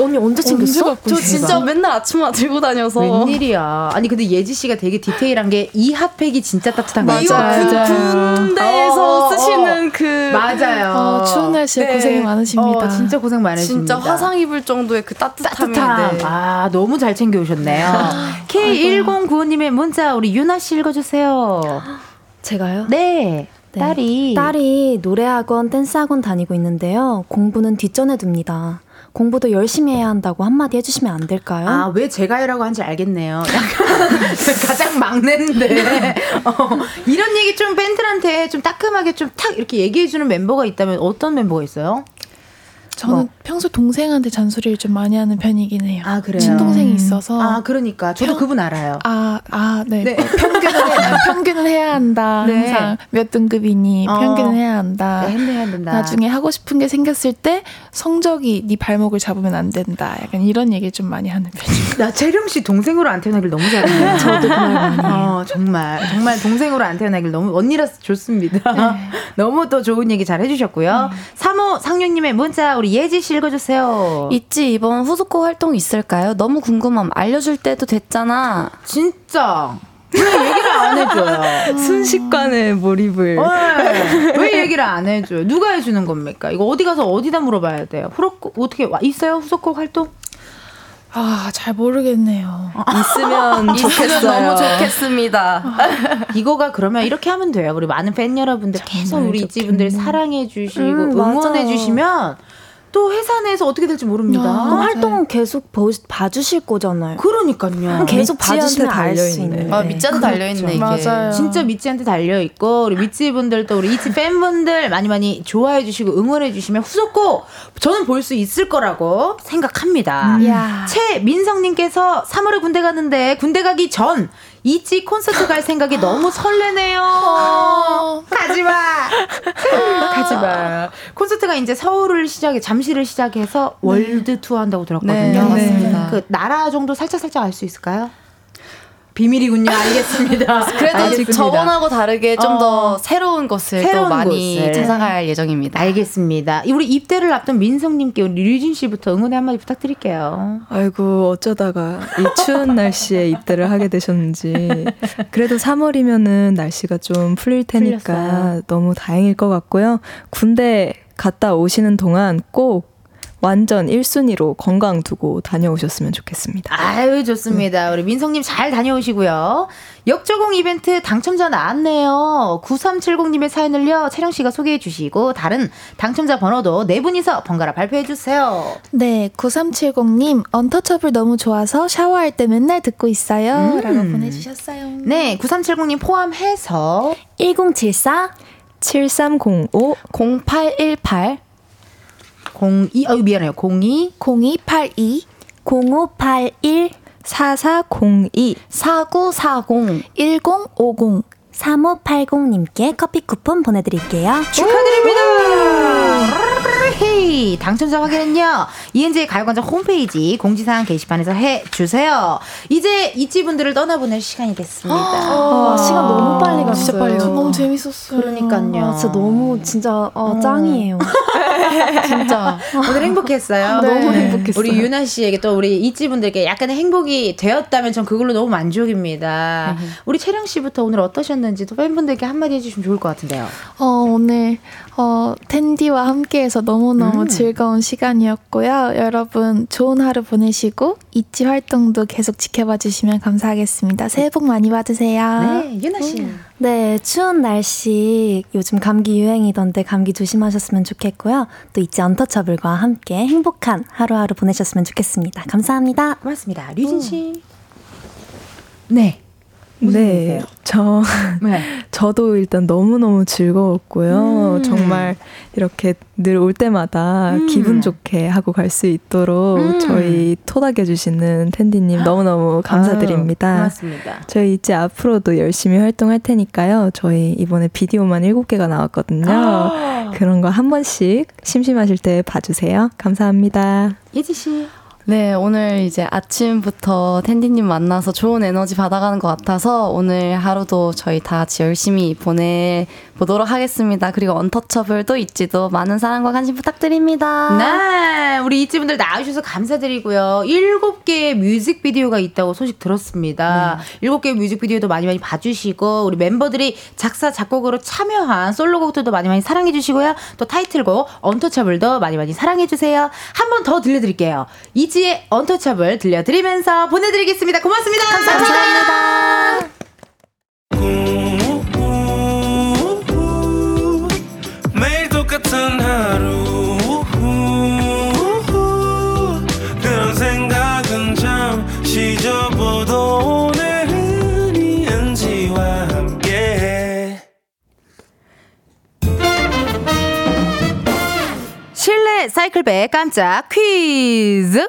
언니 언제 챙겼어? 저 진짜 맨날 아침마다 들고 다녀서. 웬일이야. 아니 근데 예지 씨가 되게 디테일한 게 이 핫팩이 진짜 따뜻한 거 같아요. 맞아요. 군대에서 쓰시는 그 맞아요. 추운 날씨에 네. 고생 많으십니다. 진짜 고생 많으십니다. 진짜 화상 입을 정도의 그 따뜻함인데. 너무 잘 챙겨오셨네요. K1095님의 문자 우리 유나 씨 읽어주세요. 제가요? 네. 네. 딸이 노래학원, 댄스학원 다니고 있는데요. 공부는 뒷전에 둡니다. 공부도 열심히 해야 한다고 한마디 해주시면 안 될까요? 왜 제가 해라고 한지 알겠네요. 약간 가장 막내인데 이런 얘기 좀 팬들한테 좀 따끔하게 좀 탁 이렇게 얘기해주는 멤버가 있다면 어떤 멤버가 있어요? 저는 평소 동생한테 잔소리를 좀 많이 하는 편이긴 해요. 그래요? 친동생이 있어서. 그러니까. 저도 그분 알아요. 네. 평균은 해야 한다. 네. 항상 몇 등급이니 평균은 해야 한다. 네, 해야 된다. 나중에 하고 싶은 게 생겼을 때 성적이 네 발목을 잡으면 안 된다. 약간 이런 얘기 좀 많이 하는 편이에요. 나 재령 씨 동생으로 안 태어나길 너무 잘해요. 저도 그말 많이 해요. 정말 동생으로 안 태어나길 너무 언니라서 좋습니다. 네. 너무 또 좋은 얘기 잘 해주셨고요. 3호 상류님의 문자 우리 예지씨 읽어주세요. 있지, 이번 후속곡 활동 있을까요? 너무 궁금함. 알려줄 때도 됐잖아. 진짜. 그냥 얘기를 안 해줘요. 순식간에 몰입을. 왜 얘기를 안 해줘요? 누가 해주는 겁니까? 이거 어디 가서 어디다 물어봐야 돼요? 후속 어떻게 있어요? 후속곡 활동? 아, 잘 모르겠네요. 있으면 좋겠어요. 너무 좋겠습니다. 이거가 그러면 이렇게 하면 돼요. 우리 많은 팬 여러분들 계속 우리 ITZY 분들 사랑해 주시고 응원해 주시면 또 회사 내에서 어떻게 될지 모릅니다. 그럼 활동은 계속 봐주실 거잖아요. 그러니까요. 계속 봐주시면 알 수 있는. 아, 미찌한테 달려있네, 이게. 맞아요. 진짜 미찌한테 달려있고, 우리 미찌 분들 또 우리 이치 팬분들 많이 많이 좋아해 주시고 응원해 주시면 후속곡 저는 볼 수 있을 거라고 생각합니다. 최민성님께서 3월에 군대 가는데 군대 가기 전 이치 콘서트 갈 생각이 너무 설레네요. 가지마. 가지마. 콘서트가 이제 서울을 시작해 잠실을 시작해서 월드 투어 한다고 들었거든요. 네, 맞습니다. 그 나라 정도 살짝 알 수 있을까요? 비밀이군요. 알겠습니다. 그래도 알겠습니다. 저번하고 다르게 좀 더 새로운 것을 또 많이 찾아갈 예정입니다. 알겠습니다. 우리 입대를 앞둔 민성님께 우리 류진 씨부터 응원의 한마디 부탁드릴게요. 아이고, 어쩌다가 이 추운 날씨에 입대를 하게 되셨는지. 그래도 3월이면은 날씨가 좀 풀릴 테니까 풀렸어요. 너무 다행일 것 같고요. 군대 갔다 오시는 동안 꼭 완전 1순위로 건강 두고 다녀오셨으면 좋겠습니다. 아유, 좋습니다. 우리 민성님 잘 다녀오시고요. 역조공 이벤트 당첨자 나왔네요. 9370님의 사연을요, 채령씨가 소개해 주시고 다른 당첨자 번호도 네 분이서 번갈아 발표해 주세요. 네, 9370님 언터처블 너무 좋아서 샤워할 때 맨날 듣고 있어요. 라고 보내주셨어요. 네, 9370님 포함해서 1074 7305 0818 02 0282 0581 4402 4940 1050 3580님께 커피 쿠폰 보내드릴게요. 축하드립니다. 헤이, 당첨자 확인은요 이은지의 가요광장 홈페이지 공지사항 게시판에서 해주세요. 이제 이치 분들을 떠나보낼 시간이 됐습니다. 시간 너무 빨리 갔어요. 진짜 빨리 갔어요. 너무 재밌었어요. 그러니까요. 진짜 너무 진짜 짱이에요. 진짜 오늘 행복했어요. 네. 너무 행복했어요. 우리 유나 씨에게 또 우리 이치 분들께 약간의 행복이 되었다면 전 그걸로 너무 만족입니다. 우리 채령 씨부터 오늘 어떠셨는지 또 팬분들께 한마디 해주시면 좋을 것 같은데요. 오늘 텐디와 함께해서 너무너무 즐거운 시간이었고요. 여러분 좋은 하루 보내시고 ITZY 활동도 계속 지켜봐 주시면 감사하겠습니다. 새해 복 많이 받으세요. 네, 유나 씨. 네, 추운 날씨 요즘 감기 유행이던데 감기 조심하셨으면 좋겠고요. 또 ITZY 언터처블과 함께 행복한 하루하루 보내셨으면 좋겠습니다. 감사합니다. 고맙습니다. 류진 씨. 네. 네, 저도 일단 너무너무 즐거웠고요. 정말 이렇게 늘 올 때마다 기분 좋게 하고 갈 수 있도록 저희 토닥여주시는 텐디님 너무너무 감사드립니다. 아유, 고맙습니다. 저희 이제 앞으로도 열심히 활동할 테니까요. 저희 이번에 비디오만 7개가 나왔거든요. 그런 거 한 번씩 심심하실 때 봐주세요. 감사합니다. 예지 씨. 네, 오늘 이제 아침부터 텐디님 만나서 좋은 에너지 받아가는 것 같아서 오늘 하루도 저희 다 같이 열심히 보내보도록 하겠습니다. 그리고 언터처블도 ITZY도 많은 사랑과 관심 부탁드립니다. 네, 우리 ITZY 분들 나와주셔서 감사드리고요. 7개의 뮤직비디오가 있다고 소식 들었습니다. 7개의 뮤직비디오도 많이 많이 봐주시고 우리 멤버들이 작사 작곡으로 참여한 솔로곡들도 많이 많이 사랑해주시고요. 또 타이틀곡 언터처블도 많이 많이 사랑해주세요. 한 번 더 들려드릴게요. ITZY의 언터처블 들려드리면서 보내드리겠습니다. 고맙습니다. 감사합니다. 매일 똑같은 하루 그런 생각은 잠시 접어도 오늘은 이은지와 함께 실내 사이클백 깜짝 퀴즈.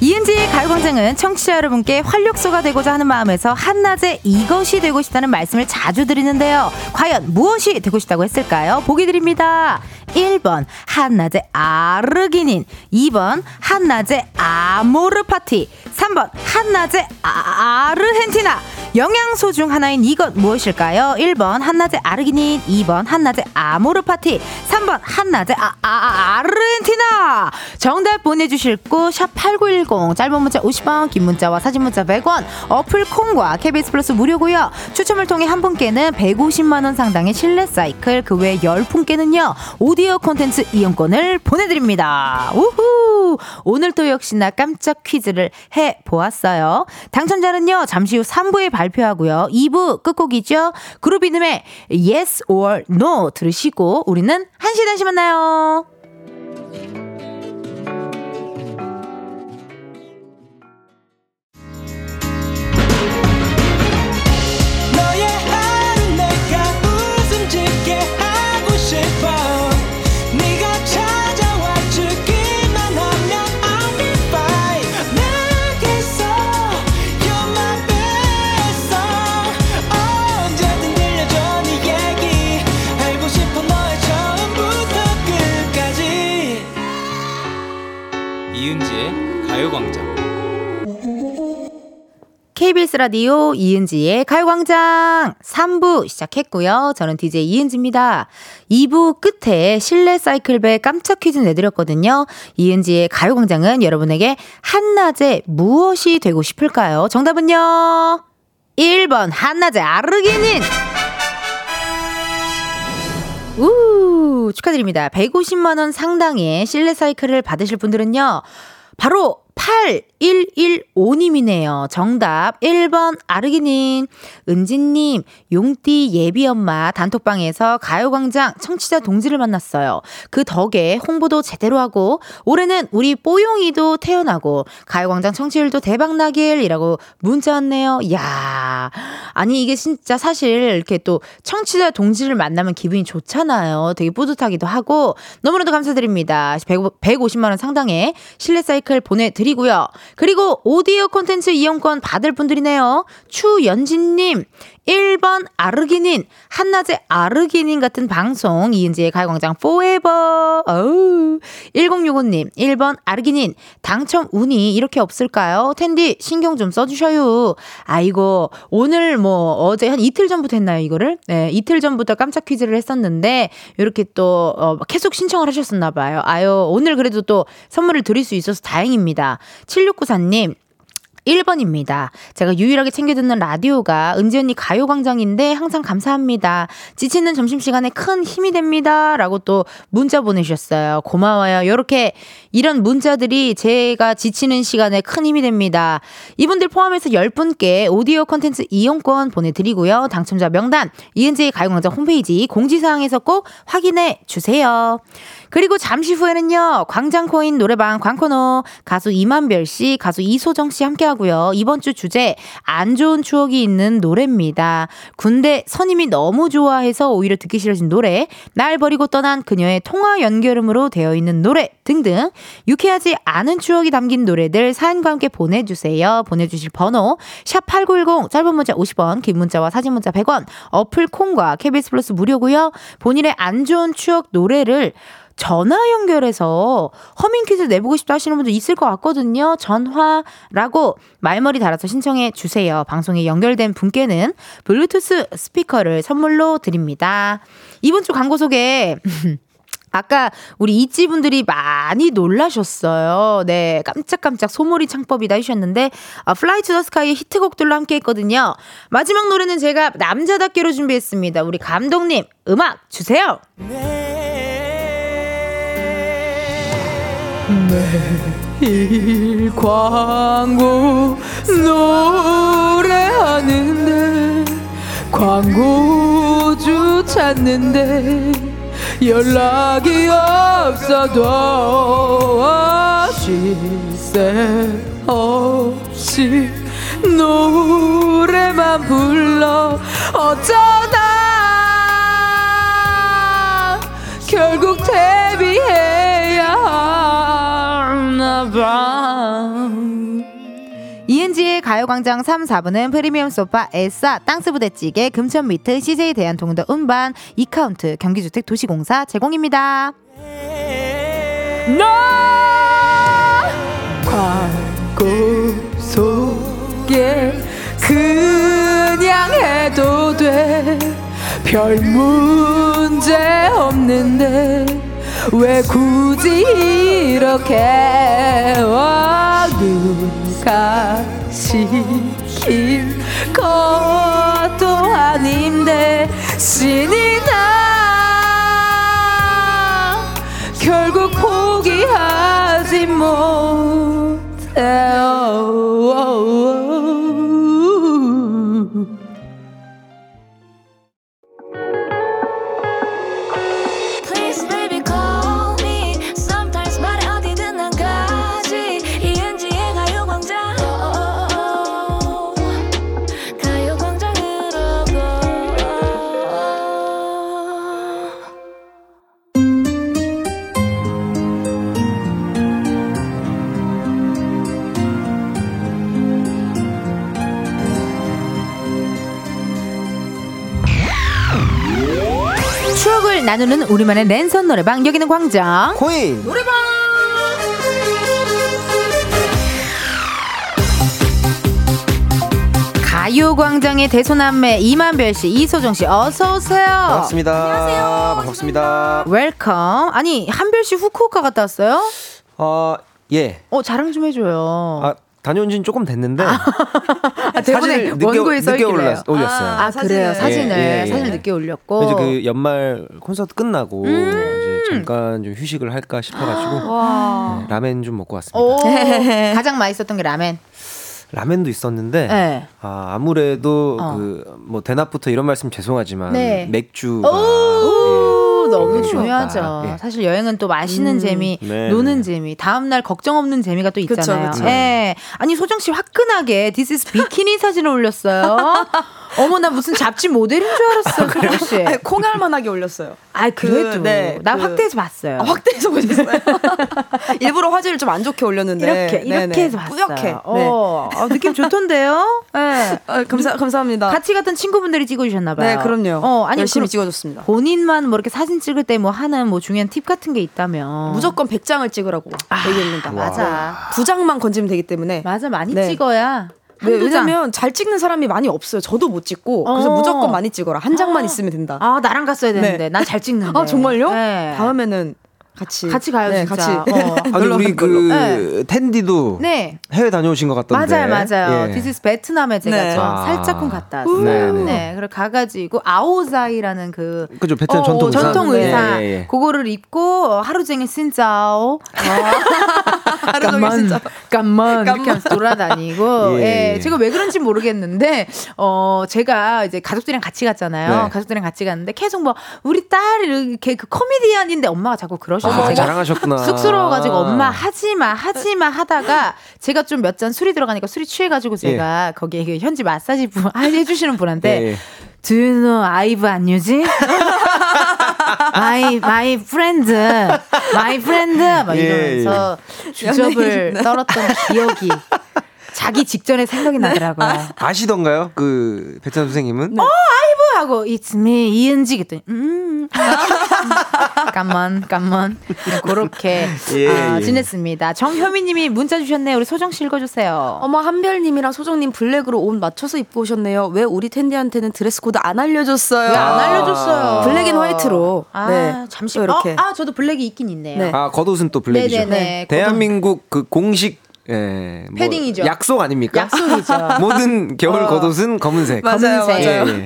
이은지의 가요광장은 청취자 여러분께 활력소가 되고자 하는 마음에서 한낮에 이것이 되고 싶다는 말씀을 자주 드리는데요. 과연 무엇이 되고 싶다고 했을까요? 보기 드립니다. 1번 한낮에 아르기닌, 2번 한낮에 아모르 파티, 3번 한낮에 아르헨티나. 영양소 중 하나인 이것 무엇일까요? 1번 한낮의 아르기닌, 2번 한낮의 아모르 파티, 3번 한낮의 아르헨티나. 정답 보내주실 곳 샵8910, 짧은 문자 50원, 긴 문자와 사진 문자 100원, 어플 콩과 KBS 플러스 무료고요. 추첨을 통해 한 분께는 150만원 상당의 실내 사이클, 그 외 10분께는요 오디오 콘텐츠 이용권을 보내드립니다. 우후! 오늘도 역시나 깜짝 퀴즈를 해보았어요. 당첨자는요 잠시 후 3부에 발표하고요, 2부 끝곡이죠, 그룹 이름의 Yes or No 들으시고 우리는 1시 다시 만나요. 가요광장 KBS 라디오 이은지의 가요광장 3부 시작했고요. 저는 DJ 이은지입니다. 2부 끝에 실내 사이클배 깜짝 퀴즈 내드렸거든요. 이은지의 가요광장은 여러분에게 한낮에 무엇이 되고 싶을까요? 정답은요 1번 한낮에 아르기닌. 우, 축하드립니다. 150만원 상당의 실내 사이클을 받으실 분들은요 바로 8115님이네요. 정답 1번 아르기닌. 은진님, 용띠 예비엄마 단톡방에서 가요광장 청취자 동지를 만났어요. 그 덕에 홍보도 제대로 하고 올해는 우리 뽀용이도 태어나고 가요광장 청취율도 대박나길, 이라고 문자 왔네요. 이야, 아니 이게 진짜 사실 이렇게 또 청취자 동지를 만나면 기분이 좋잖아요. 되게 뿌듯하기도 하고 너무나도 감사드립니다. 150만원 상당의 실내 사이클 보내드립니다. 드리고요. 그리고 오디오 콘텐츠 이용권 받을 분들이네요. 추연진님, 1번 아르기닌, 한낮의 아르기닌 같은 방송 이은지의 가요광장 포에버. 1065님 1번 아르기닌 당첨 운이 이렇게 없을까요? 텐디 신경 좀 써주셔요. 아이고, 오늘 뭐 어제 한 이틀 전부터 했나요 이거를? 네, 이틀 전부터 깜짝 퀴즈를 했었는데 이렇게 또 계속 신청을 하셨었나봐요. 아유, 오늘 그래도 또 선물을 드릴 수 있어서 다행입니다. 7694님 1번입니다. 제가 유일하게 챙겨 듣는 라디오가 은지 언니 가요광장인데 항상 감사합니다. 지치는 점심시간에 큰 힘이 됩니다. 라고 또 문자 보내주셨어요. 고마워요. 이렇게 이런 문자들이 제가 지치는 시간에 큰 힘이 됩니다. 이분들 포함해서 10분께 오디오 콘텐츠 이용권 보내드리고요. 당첨자 명단 이은지 가요광장 홈페이지 공지사항에서 꼭 확인해 주세요. 그리고 잠시 후에는요 광장코인 노래방 광코노 가수 임한별씨, 가수 이소정씨 함께하고 고요. 이번 주 주제 안 좋은 추억이 있는 노래입니다. 군대 선임이 너무 좋아해서 오히려 듣기 싫어진 노래, 날 버리고 떠난 그녀의 통화 연결음으로 되어 있는 노래 등등 유쾌하지 않은 추억이 담긴 노래들 사연과 함께 보내주세요. 보내주실 번호 샵8910, 짧은 문자 50원, 긴 문자와 사진 문자 100원, 어플 콩과 KBS 플러스 무료고요. 본인의 안 좋은 추억 노래를 전화 연결해서 허밍 퀴즈 내보고 싶다 하시는 분도 있을 것 같거든요. 전화라고 말머리 달아서 신청해 주세요. 방송에 연결된 분께는 블루투스 스피커를 선물로 드립니다. 이번 주 광고 소개 아까 우리 ITZY 분들이 많이 놀라셨어요. 네, 깜짝깜짝 소몰이 창법이다 하셨는데 Fly to the Sky의 히트곡들로 함께 했거든요. 마지막 노래는 제가 남자답게로 준비했습니다. 우리 감독님 음악 주세요. 매일 광고 노래하는데 광고주 찾는데 연락이 없어도 쉴새 없이 노래만 불러 어쩌다 결국 데뷔해야 하나봐. 이은지의 가요광장 3, 4부는 프리미엄 소파, 에싸, 땅스부대찌개, 금천미트, CJ 대한통운더 운반, 이카운트, 경기주택도시공사 제공입니다. 광고 속에 그 돼. 별 문제 없는데 왜 굳이 이렇게 누가 시킨 것도 아닌데 신이 나 결국 포기하지 못해요. 나누는 우리만의 랜선 노래방, 여기는 광장 코인 노래방. 가요광장의 대소남매 임한별씨, 이소정씨, 어서오세요. 반갑습니다. 안녕하세요. 반갑습니다. 웰컴. 아니, 한별씨 후쿠오카 갔다 왔어요? 예. 자랑 좀 해줘요. 다녀온 지는 조금 됐는데. 대본에 원고에 써 있길래요. 올렸어요. 그래요. 사진을. 사진을 늦게 올렸고. 이제 그 연말 콘서트 끝나고 이제 잠깐 좀 휴식을 할까 싶어가지고 라멘 좀 먹고 왔습니다. 가장 맛있었던 게 라멘. 라멘도 있었는데 아무래도 그 뭐 대낮부터 이런 말씀 죄송하지만 맥주가. 너무 중요하죠. 사실 여행은 또 마시는 재미, 노는 재미, 다음날 걱정 없는 재미가 또 있잖아요. 그쵸, 그쵸. 네. 아니, 소정씨 화끈하게 This is 비키니 사진을 올렸어요. 어머, 나 무슨 잡지 모델인 줄 알았어. 소정씨 콩알만하게 올렸어요. 그래도 나 확대해서 봤어요. 확대해서 보셨어요? 일부러 화질을 좀 안 좋게 올렸는데 이렇게 해서 봤어요. 느낌 좋던데요? 감사합니다. 같이 갔던 친구분들이 찍어주셨나봐요. 네, 그럼요. 열심히 찍어줬습니다. 본인만 뭐 이렇게 사진 찍을 때 뭐 하는 뭐 중요한 팁 같은 게 있다면? 무조건 100장을 찍으라고 얘기합니다. 맞아. 2장만 건지면 되기 때문에. 맞아, 많이 찍어야. 왜냐면 잘 찍는 사람이 많이 없어요. 저도 못 찍고. 그래서 무조건 많이 찍어라. 1장만 있으면 된다. 나랑 갔어야 되는데. 난 잘 찍는데. 정말요? 네. 다음에는 같이 가요. 진짜. 같이. 아니, 우리 텐디도 해외 다녀오신 것 같던데. 맞아요. 디스 베트남에 제가 좀 살짝쿵 갔다 왔어요. 그래서 가가지고 아오자이라는 그죠, 베트남 전통 의상. 그거를 입고 하루 종일 신짜오. 하루 종일 신짜오. 깜만 이렇게 하면서 돌아다니고. 제가 왜 그런지 모르겠는데 제가 이제 가족들이랑 같이 갔잖아요. 가족들이랑 같이 갔는데 계속 뭐 우리 딸 이렇게 그 코미디언인데 엄마가 자꾸 그러시. 자랑하셨구나. 쑥스러워가지고 엄마 하지마 하다가 제가 좀 몇 잔 술이 들어가니까 술이 취해가지고 제가 거기에 현지 마사지 해주시는 분한테 Do you know 아이브 안 유지? My friend 막 이러면서 주접을 떨었던 기억이 자기 직전에 생각이 나더라고요. 아시던가요? 그 베트남 선생님은? 아이브 하고 It's me 이은지 그랬더니 깜만 그렇게 지냈습니다. 정효미님이 문자 주셨네요. 우리 소정 씨 읽어주세요. 어머, 한별님이랑 소정님 블랙으로 옷 맞춰서 입고 오셨네요. 왜 우리 텐디한테는 드레스 코드 안 알려줬어요? 블랙 앤 화이트로. 잠시 이렇게. 저도 블랙이 있긴 있네요. 겉옷은 또 블랙이죠. 네네네. 대한민국 그 공식 패딩이죠. 약속 아닙니까? 약속이죠. 모든 겨울 겉옷은 검은색. 맞아요.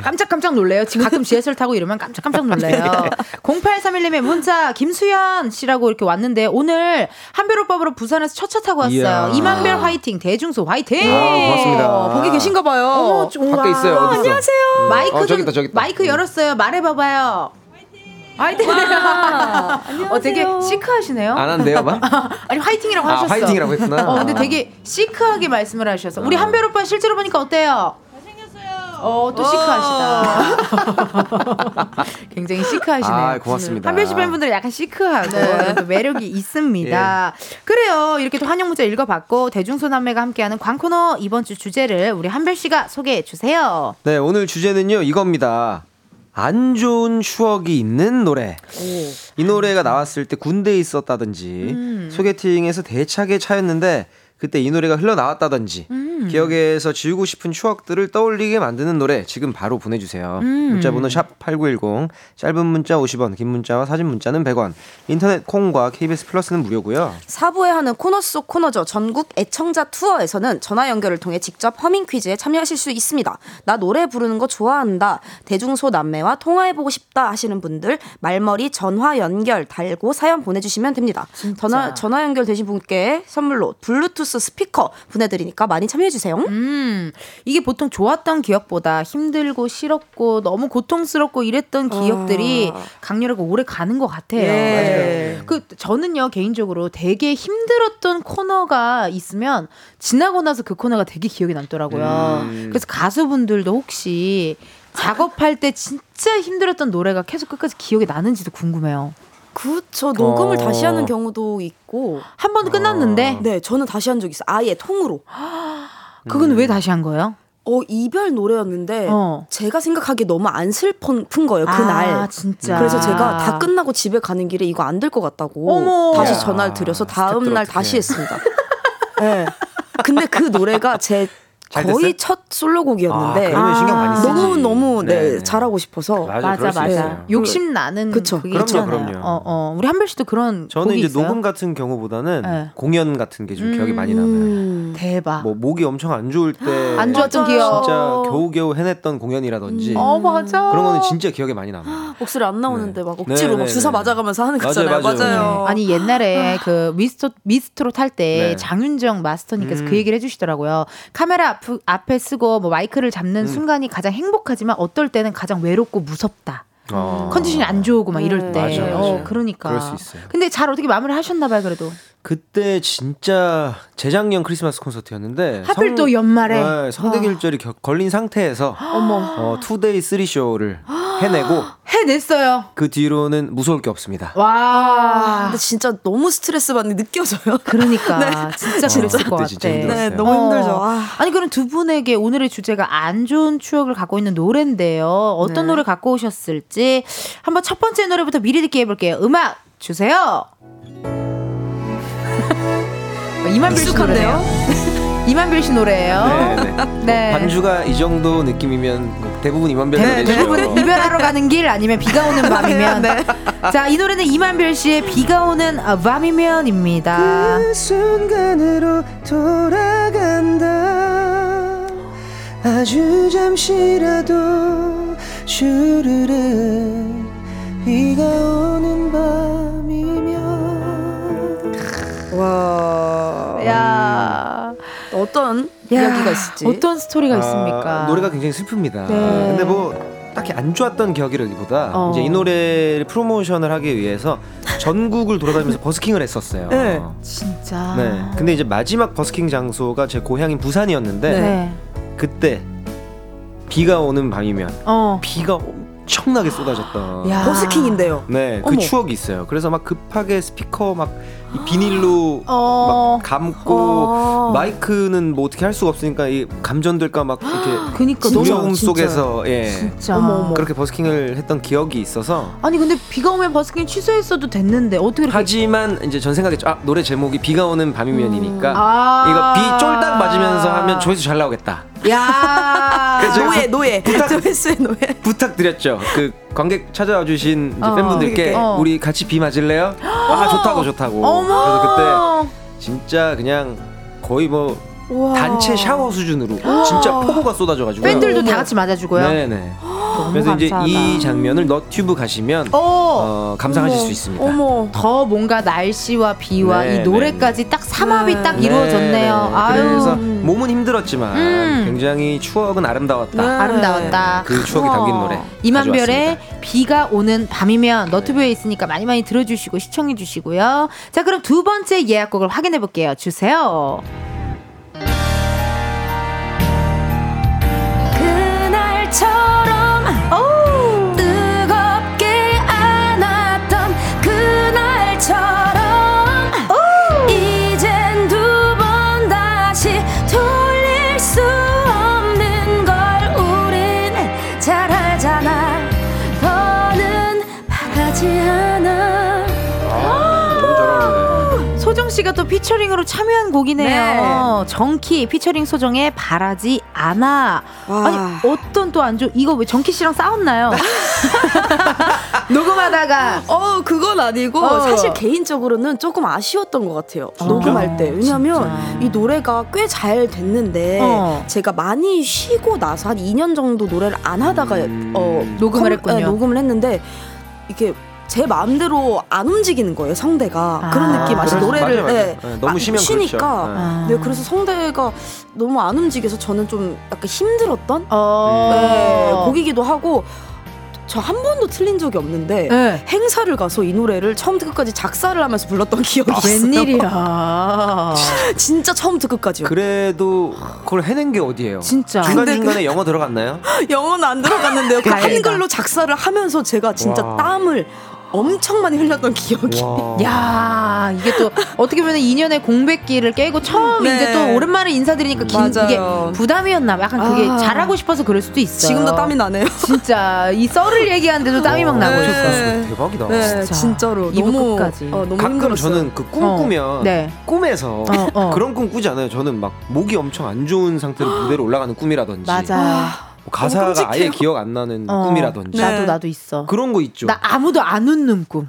깜짝깜짝 놀래요. 지금 가끔 지하철 타고 이러면 깜짝깜짝 놀래요. 0831님의 문자, 김수연 씨라고 이렇게 왔는데 오늘 한별 오빠로 부산에서 첫차 타고 왔어요. 임한별 화이팅, 대중소 화이팅. 고맙습니다. 거기 계신가 봐요. 밖에 있어요. 안녕하세요. 마이크 열었어요. 말해봐봐요. 화이팅! 안녕하세요. 되게 시크하시네요. 안 한대요, 막? 아니, 화이팅이라고 하셨어. 화이팅이라고 했구나. 근데 되게 시크하게 말씀을 하셔서. 우리 한별 오빠 실제로 보니까 어때요? 잘생겼어요. 또 시크하시다. 굉장히 시크하시네요. 고맙습니다. 한별 씨 팬분들은 약간 시크하고 또 매력이 있습니다. 그래요. 이렇게 또 환영 문자 읽어봤고, 대중소남매가 함께하는 광코너 이번 주 주제를 우리 한별 씨가 소개해 주세요. 네, 오늘 주제는요, 이겁니다. 안 좋은 추억이 있는 노래. 이 노래가 나왔을 때 군대에 있었다든지 소개팅에서 대차게 차였는데 그때 이 노래가 흘러나왔다든지 기억에서 지우고 싶은 추억들을 떠올리게 만드는 노래 지금 바로 보내주세요. 문자번호 샵8910 짧은 문자 50원 긴 문자와 사진 문자는 100원 인터넷 콩과 KBS 플러스는 무료고요. 4부에 하는 코너 속 코너죠. 전국 애청자 투어에서는 전화 연결을 통해 직접 허밍 퀴즈에 참여하실 수 있습니다. 나 노래 부르는 거 좋아한다 대중소 남매와 통화해보고 싶다 하시는 분들 말머리 전화 연결 달고 사연 보내주시면 됩니다. 전화 연결 되신 분께 선물로 블루투스 스피커 보내드리니까 많이 참여해주세요. 이게 보통 좋았던 기억보다 힘들고 싫었고 너무 고통스럽고 이랬던 기억들이 강렬하고 오래 가는 것 같아요. 예. 맞아요. 저는요 개인적으로 되게 힘들었던 코너가 있으면 지나고 나서 그 코너가 되게 기억이 남더라고요. 그래서 가수분들도 혹시 작업할 때 진짜 힘들었던 노래가 계속 끝까지 기억이 나는지도 궁금해요. 그쵸. 녹음을 다시 하는 경우도 있고 한 번 끝났는데 네 저는 다시 한 적 있어요. 아예 통으로. 그건 왜 다시 한 거예요? 이별 노래였는데 제가 생각하기에 너무 안 슬픈 거예요 그날. 아, 진짜. 그래서 제가 다 끝나고 집에 가는 길에 이거 안 될 것 같다고 어머. 다시 전화를 드려서 다음 날 다시 했습니다. 네. 근데 그 노래가 제 거의 첫 솔로곡이었는데 너무 네, 잘하고 싶어서 맞아. 욕심 나는 그쵸. 그게 그럼요, 있잖아요. 그럼요. 우리 한별 씨도 그런 저는 이제 있어요? 녹음 같은 경우보다는 네. 공연 같은 게 좀 기억이 많이 남아요. 대박. 뭐 목이 엄청 안 좋을 때 안 좋았던 기억 진짜 겨우겨우 해냈던 공연이라든지 맞아. 그런 거는 진짜 기억에 많이 남아요. 목소리 안 나오는데 네. 막 억지로 막 주사 맞아가면서 하는 거잖아요. 맞아요. 아니 옛날에 그 미스트롯 할 때 장윤정 마스터님께서 그 얘기를 해주시더라고요. 카메라 앞에 쓰고 뭐 마이크를 잡는 순간이 가장 행복하지만 어떨 때는 가장 외롭고 무섭다. 컨디션이 안 좋고 막 이럴 때. 맞아. 그러니까. 그럴 수 있어요. 근데 잘 어떻게 마무리를 하셨나 봐요, 그래도. 그때 진짜 재작년 크리스마스 콘서트였는데 하필 또 연말에 성대결절이 걸린 상태에서 투데이 3쇼를 해내고 해냈어요. 그 뒤로는 무서울 게 없습니다. 와. 근데 진짜 너무 스트레스 받는 게 느껴져요. 그러니까 네. 진짜 그랬을 것 같아. 네, 너무 힘들죠. 아니 그럼 두 분에게 오늘의 주제가 안 좋은 추억을 갖고 있는 노래인데요. 어떤 노래 갖고 오셨을지 한번 첫 번째 노래부터 미리 듣게 해볼게요. 음악 주세요. 임한별 씨 노래예요. 임한별 씨 노래예요. 네. 반주가 이 정도 느낌이면 대부분 임한별 노래죠. 대부분 이별하러 가는 길 아니면 비가 오는 밤이면. 네. 자, 이 노래는 임한별 씨의 비가 오는 밤이면입니다. 그 순간으로 돌아간다. 아주 잠시라도 주르르 비가 오는 밤이면. 와. 야. 어떤 이야기가 있을지. 어떤 스토리가 있습니까? 노래가 굉장히 슬픕니다. 네. 근데 딱히 안 좋았던 기억이라기보다 이제 이 노래를 프로모션을 하기 위해서 전국을 돌아다니면서 버스킹을 했었어요. 네. 진짜. 네. 근데 이제 마지막 버스킹 장소가 제 고향인 부산이었는데 네. 그때 비가 오는 밤이면 비가 엄청나게 쏟아졌던 버스킹인데요. 네, 그 추억이 있어요. 그래서 막 급하게 스피커 막 비닐로 막 감고 마이크는 뭐 어떻게 할 수가 없으니까 이 감전될까 막 이렇게 두려움 속에서 진짜. 그렇게 버스킹을 했던 기억이 있어서. 아니 근데 비가 오면 버스킹 취소했어도 됐는데 어떻게 이렇게 하지만 이제 전 생각했죠. 노래 제목이 비가 오는 밤이면이니까 이거 비 쫄딱 맞으면서 하면 조회수 잘 나오겠다. 야 노예 조회수의 노예 부탁드렸죠. 그 관객 찾아와 주신 팬분들께 우리 같이 비 맞을래요? 아 좋다고. 어머! 그래서 그때 진짜 그냥 거의 단체 샤워 수준으로 진짜 폭우가 쏟아져가지고 팬들도 다 같이 맞아주고요. 네네. 그래서 감사하다. 이제 이 장면을 너튜브 가시면 감상하실 수 있습니다. 더 뭔가 날씨와 비와 이 노래까지 딱 삼합이 딱 이루어졌네요. 아유. 그래서 몸은 힘들었지만 굉장히 추억은 아름다웠다. 그 추억이 담긴 노래. 임한별의 비가 오는 밤이면 너튜브에 있으니까 많이 들어주시고 시청해주시고요. 자 그럼 두 번째 예약곡을 확인해볼게요. 주세요. 그날처럼 뜨겁게 안았던 그날처럼 이젠 두 번 다시 돌릴 수 없는 걸 우린 잘 알잖아. 더는 바라지 않아. 소정 소정씨가 또 피처링으로 참여한 곡이네요. 네. 정키 피처링 소정의 바라지 않아. 와. 아니 어떤 또 안좋 이거 왜 정키씨랑 싸웠나요? 녹음하다가 그건 아니고 사실 개인적으로는 조금 아쉬웠던 것 같아요. 녹음할 때. 왜냐면 진짜. 이 노래가 꽤 잘 됐는데 제가 많이 쉬고 나서 한 2년 정도 노래를 안 하다가 녹음을 했군요. 녹음을 했는데 이게 제 마음대로 안 움직이는 거예요, 성대가. 그런 느낌. 노래를 맞아요. 네, 너무 쉬니까. 그렇죠. 네, 그래서 성대가 너무 안 움직여서 저는 좀 약간 힘들었던 곡이기도 하고. 저 한 번도 틀린 적이 없는데 행사를 가서 이 노래를 처음부터 끝까지 작사를 하면서 불렀던 기억이 있어요. 웬일이야. 진짜 처음부터 끝까지요. 그래도 그걸 해낸 게 어디예요? 진짜. 중간에 영어 들어갔나요? 영어는 안 들어갔는데요. 한글로 작사를 하면서 제가 진짜 와. 땀을 엄청 많이 흘렸던 기억이. 야, 이게 또 어떻게 보면 2년의 공백기를 깨고 처음 이제 또 오랜만에 인사드리니까 이게 부담이었나 봐. 약간 그게 잘하고 싶어서 그럴 수도 있어요. 지금도 땀이 나네요. 진짜 이 썰을 얘기하는데도 땀이 막 나고. 대박이다. 네, 진짜로. 너무 끝까지. 너무 가끔 힘들었어요. 저는 그 꿈꾸면 꿈에서 그런 꿈 꾸지 않아요. 저는 막 목이 엄청 안 좋은 상태로 무대로 올라가는 꿈이라든지. 맞아. 가사가 아예 기억 안 나는 꿈이라든지. 네. 나도 있어. 그런 거 있죠. 나 아무도 안 웃는 꿈.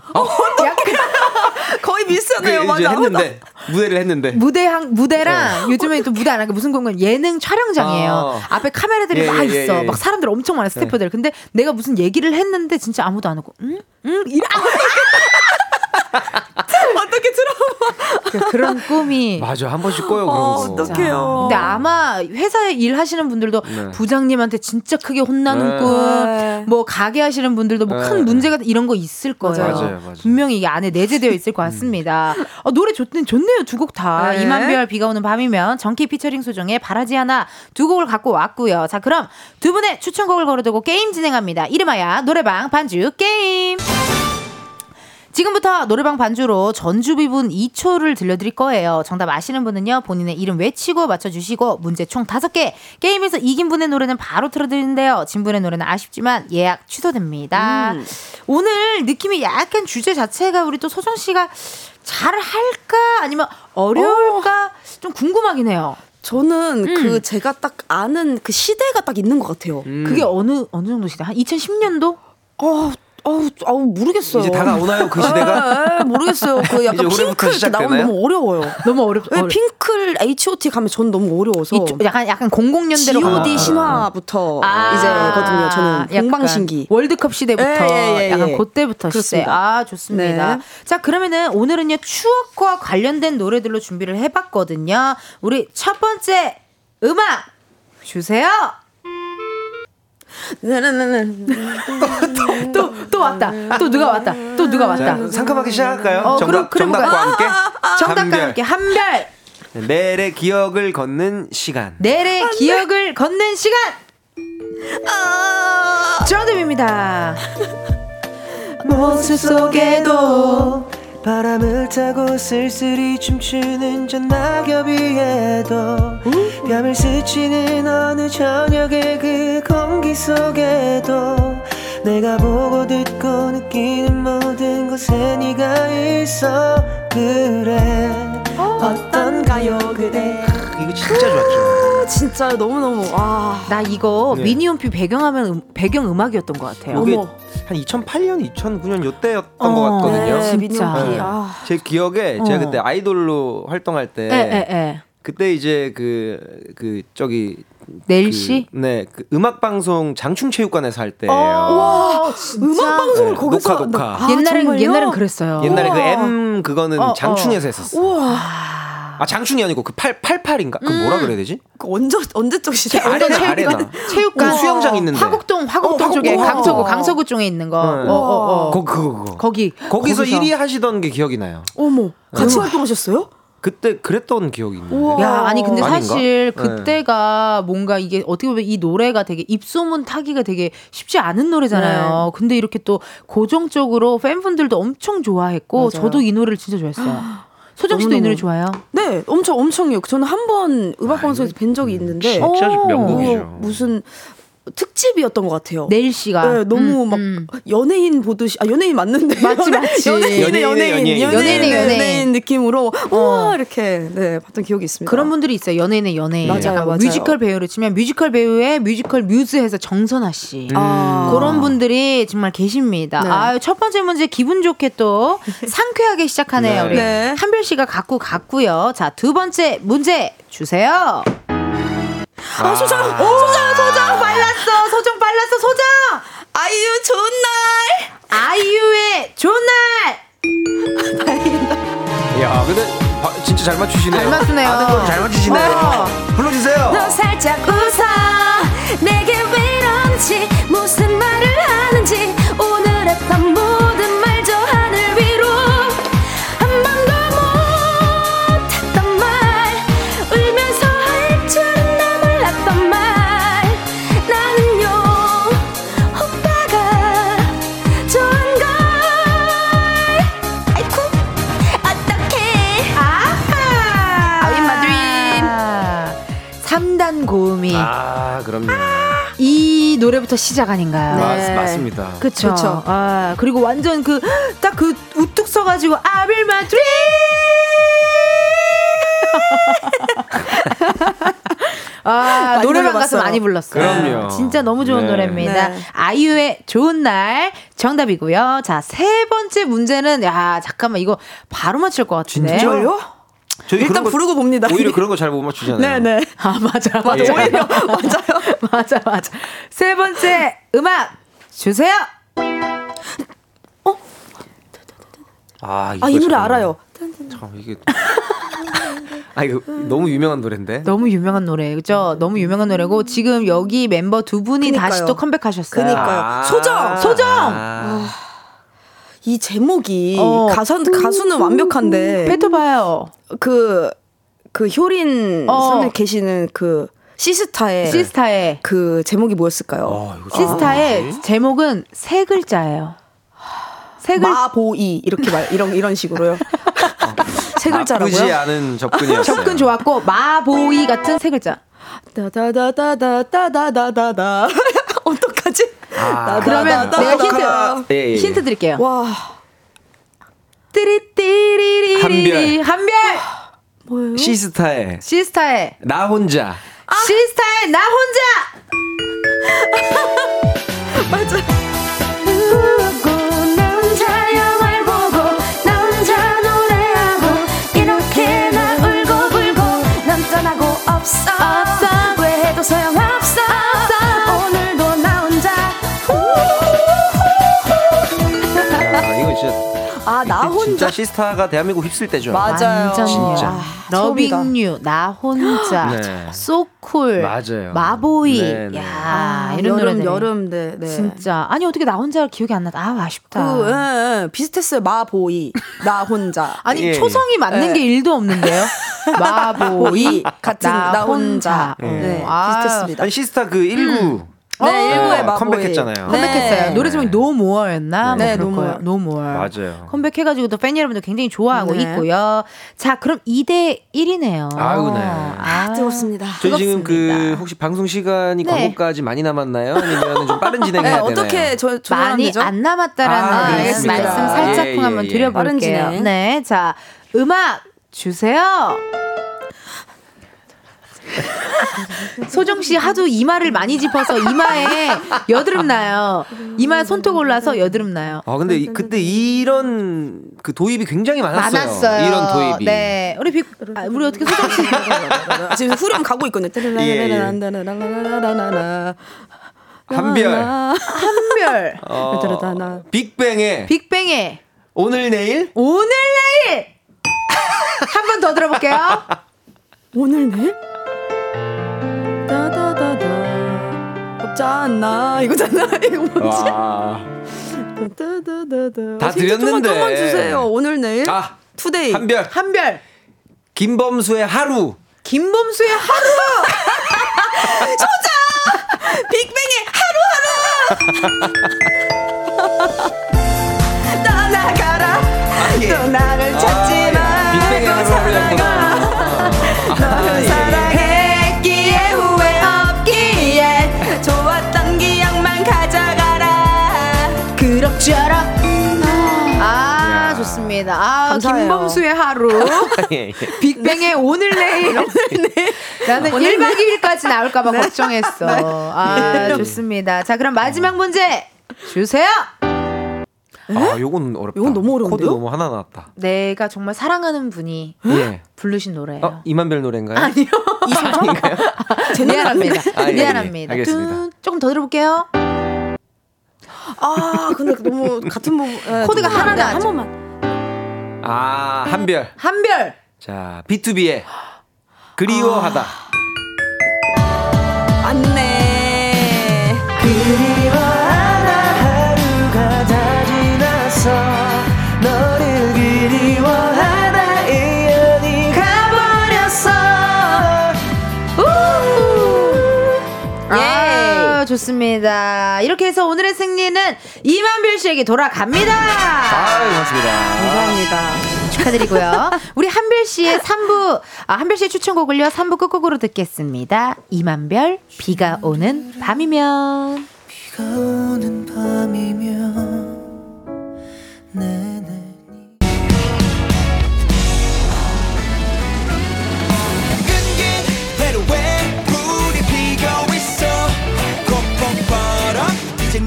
거의 비슷하네요. 맞아. 했는데 무대를 했는데 무대랑 요즘에 또 무대 안 하니까 무슨 공간 예능 촬영장이에요. 앞에 카메라들이 막 있어. 막 사람들 엄청 많아. 스태프들. 근데 내가 무슨 얘기를 했는데 진짜 아무도 안 웃고 이래. 어떻게 들어봐. 그런 꿈이 맞아. 한 번씩 꿔요. 그런 거. 어떡해요. 근데 아마 회사에 일하시는 분들도 부장님한테 진짜 크게 혼나는 꿈, 뭐 가게 하시는 분들도 뭐 큰 문제가 이런 거 있을 거예요. 맞아요. 분명히 이게 안에 내재되어 있을 것 같습니다. 노래 좋네요. 두 곡 다. 임한별 비가 오는 밤이면, 정키 피처링 소정의 바라지 않아 두 곡을 갖고 왔고요. 자, 그럼 두 분의 추천곡을 걸어두고 게임 진행합니다. 이름하여 노래방 반주 게임. 지금부터 노래방 반주로 전주 비분 2초를 들려드릴 거예요. 정답 아시는 분은요, 본인의 이름 외치고 맞춰주시고, 문제 총 5개. 게임에서 이긴 분의 노래는 바로 틀어드리는데요, 진 분의 노래는 아쉽지만 예약 취소됩니다. 오늘 느낌이 약간 주제 자체가 우리 또 소정씨가 잘할까 아니면 어려울까 좀 궁금하긴 해요. 저는 그 제가 딱 아는 그 시대가 딱 있는 것 같아요. 그게 어느 정도 시대? 한 2010년도? 아우 모르겠어요. 이제 다가오나요 그 시대가? 모르겠어요. 그 약간 핑클 나오면 너무 어려워요. 너무 어렵죠. 왜 핑클 H.O.T 가면 전 너무 어려워서. 약간 00년대로 G.O.D 신화부터 이제거든요. 저는 공방신기 월드컵 시대부터 약간 그때부터 시대. 아, 좋습니다. 네. 자, 그러면은 오늘은요 추억과 관련된 노래들로 준비를 해봤거든요. 우리 첫 번째 음악 주세요. 또 왔다. 또 누가 왔다. 자, 상큼하게 시작할까요? 정답과 함께. 정답과 함께. 한별. 넬의 기억을 걷는 시간. 넬의 기억을 걷는 시간. 정답입니다. 모습 속에도 바람을 타고 쓸쓸히 춤추는 저 낙엽 위에도 뺨을 스치는 어느 저녁의 그 공기 속에도 내가 보고 듣고 느끼는 모든 곳에 네가 있어. 그래 어떤가요 그대. 이거 진짜 좋았죠. 진짜 너무너무. 나 이거 미니홈피 배경음악이었던 것 같아요. 어머. 한 2008년, 2009년 요때였던 것 같거든요. 네, 진짜. 네. 제 기억에 제가 그때 아이돌로 활동할 때 그때 이제 넬씨? 네, 그 음악방송 장충체육관에서 할 때예요. 와, 음악방송을 거기서 녹화. 옛날엔 그랬어요. 옛날에 그 M 그거는 장충에서 했었어요. 우와. 장충이 아니고 그 88인가? 그 뭐라 그래야 되지? 그 언제적 시대야? 아레나. 체육관. 수영장 있는데. 화곡동 쪽에 강서구 쪽에 있는 거. 거기서 1위 하시던 게 기억이 나요. 어머. 같이 활동하셨어요? 그때 그랬던 기억이 있는데. 야, 아니 근데 사실 그때가 뭔가 이게 어떻게 보면 이 노래가 되게 입소문 타기가 되게 쉽지 않은 노래잖아요. 근데 이렇게 또 고정적으로 팬분들도 엄청 좋아했고. 맞아요. 저도 이 노래를 진짜 좋아했어요. 소정 씨도 이 노래 좋아요? 네, 엄청요. 저는 한 번 음악 방송에서 뵌 적이 있는데 진짜 명곡이죠. 무슨 특집이었던 것 같아요. 넬 씨가 네, 너무 막 연예인 보듯이 아 연예인 맞는데 맞지 연예인 느낌으로 우와 이렇게 네 봤던 기억이 있습니다. 그런 분들이 있어요. 연예인의 연예인. 맞아요, 맞아요. 뮤지컬 배우를 치면 뮤지컬 배우의 뮤지컬 뮤즈에서 정선아 씨 그런 분들이 정말 계십니다. 네. 아유 첫 번째 문제 기분 좋게 또 상쾌하게 시작하네요. 네. 우리 네. 한별 씨가 갖고 갔고요. 자 두 번째 문제 주세요. 아 소정 빨랐어. 소정 빨랐어. 소정 아이유 좋은 날. 아이유의 좋은 날. 다행이다. 야 근데 진짜 잘 맞추시네요. 잘 맞추네요. 아, 잘 맞추시네요. 불러주세요. 너 살짝 웃어 내게 왜 이런지 무슨 말을 하는지 오늘 했던 모든 말 저 하늘 위로 한 번도 못했던 말 울면서 할 줄은 나 몰랐던 말 나는요 오빠가 좋은 걸 아이쿠 어떡해 아하 I'm a dream 3단 고음이 아 그럼요 이 노래부터 시작 아닌가요? 네. 맞습니다. 그렇죠. 아, 그리고 완전 그 딱 그 우뚝 서가지고 I will my dream. 아 노래방 가서 많이 불렀어요. 그럼요. 진짜 너무 좋은 네. 노래입니다. 네. 아이유의 좋은 날 정답이고요. 자, 세 번째 문제는 야 잠깐만 이거 바로 맞출 것 같은데. 진짜요? 일단 부르고 봅니다. 오히려 그런 거 잘 못 맞추잖아요. 네네. 아 맞아. 예. 오히려 맞아요. 맞아. 세 번째 음악 주세요. 어? 아 이 노래 알아요. 참 이게. 아 이거 너무 유명한 노래인데. 너무 유명한 노래 그죠? 너무 유명한 노래고 지금 여기 멤버 두 분이 그니까요. 다시 또 컴백하셨어요. 그러니까요. 아~ 소정. 이 제목이 가수는 완벽한데 뱉어봐요. 그 효린 선생님 계시는 그 시스타의 그 제목이 뭐였을까요? 시스타의 제목은 세 글자예요. 마보이 이렇게 이런 식으로요. 세 글자라고요? 나쁘지 않은 접근이었어요. 접근 좋았고 마보이 같은 세 글자. 다다다다다다다다다다. 어떡하지? 그러면 내가 힌트 드릴게요. 와. 띠리띠리리리. 한별. 뭐예요? 시스타의 나 혼자. 아. 시스타의 나 혼자. 맞아. 없어 왜 해도 소용없어 오늘도 나 혼자 야, 이거 진짜 아, 나 혼자 진짜 시스타가 대한민국 휩쓸 때죠. 맞아요 진짜 아, 러빙유 나 혼자 네. 소쿨 맞아요. 마보이 네네. 야 아, 이런 노래들 여름 네. 진짜 아니 어떻게 나 혼자 기억이 안 나? 아 아쉽다. 비슷했어요. 마보이 나 혼자 아니 예. 초성이 맞는 예. 게 1도 없는데요. 마보이 같은 나 혼자 예. 네, 비슷했습니다. 아니 시스타 그 19 네, 19에 마보이 컴백했잖아요. 컴백했어요. 네. 노래 제목이 No More였나? 네, No More. No More. 맞아요. 컴백해가지고 또 팬 여러분들 굉장히 좋아하고 네. 있고요. 자, 그럼 2대1이네요. 아유, 네. 아, 뜨겁습니다. 저희 지금 그 혹시 방송 시간이 네. 광고까지 많이 남았나요? 아니면 좀 빠른 진행해야 되나요? 어떻게 많이 되죠? 안 남았다라는 말씀 살짝쿵 한번 드려볼게요. 빠른 진행. 네, 자, 음악 주세요. 소정 씨 하도 이마를 많이 짚어서 이마에 여드름 나요. 이마 손톱 올라서 여드름 나요. 아 근데 그때 이런 그 도입이 굉장히 많았어요. 이런 도입이. 네, 우리 어떻게 소정 씨 지금 후렴 가고 있거든요. 한별. 빅뱅의 오늘 내일. 한 번 더 들어볼게요. 오늘 내일. 다다다다 없잖아 이거잖아 이거 뭔지 다다다다 다 드렸는데 조금만 주세요. 오늘 내일 아 투데이 한별 김범수의 하루 소자 빅뱅의 하루하루 떠나가라 또 나를 찾지 말고 살아가 너를 사랑해 후회 없기에 좋았다. 두렵지 않아. 아, 좋습니다. 아, 감사해요. 김범수의 하루. 예, 예. 빅뱅의 오늘 내일. 나는 1박 2일까지 나올까봐 걱정했어. 아, 좋습니다. 자, 그럼 마지막 문제 주세요. 아, 요건 어렵다. 요건 너무 어려운데요? 코드 너무 하나 나왔다. 내가 정말 사랑하는 분이 예. 부르신 노래예요. 어, 임한별 노래인가요? 아니요. 이소정인가요? 아, 미안합니다. 아, 예, 미안합니다. 예, 예. 알겠습니다. 조금 더 들어볼게요. 아, 근데 너무 같은 부분 코드가 하나 나. 한 번만. 아, 한별. 한별. 자, B2B의 그리워하다. 아. 안네. 그리워하다. 하루가 다 지났어. 너를 그리워하다 1년이 가버렸어. 우. 예. 좋습니다. 이렇게 해서 오늘의 승리는 임한별 씨에게 돌아갑니다. 아, 고맙습니다. 감사합니다. 축하드리고요. 우리 한별 씨의 3부, 아, 한별 씨의 추천곡을요, 3부 끝곡으로 듣겠습니다. 임한별, 비가 오는 밤이면. 비가 오는 밤이면. 네.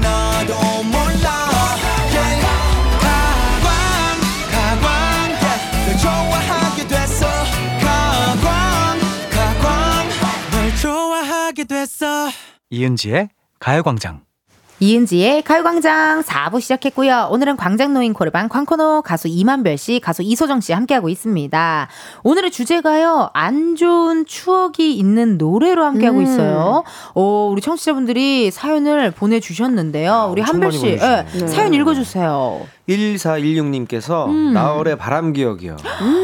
나도 몰라. 가광, 가광, 널 좋아하게 됐어. 가광, 가광, 널 좋아하게 됐어. 이은지의 가요광장. 이은지의 가요광장 4부 시작했고요. 오늘은 광장노인 코르방 광코노 가수 임한별씨, 가수 이소정씨 함께하고 있습니다. 오늘의 주제가요, 안 좋은 추억이 있는 노래로 함께하고 있어요. 우리 청취자분들이 사연을 보내주셨는데요. 아, 우리 한별씨 네, 네. 사연 읽어주세요. 1416님께서 나얼의 바람기억이요.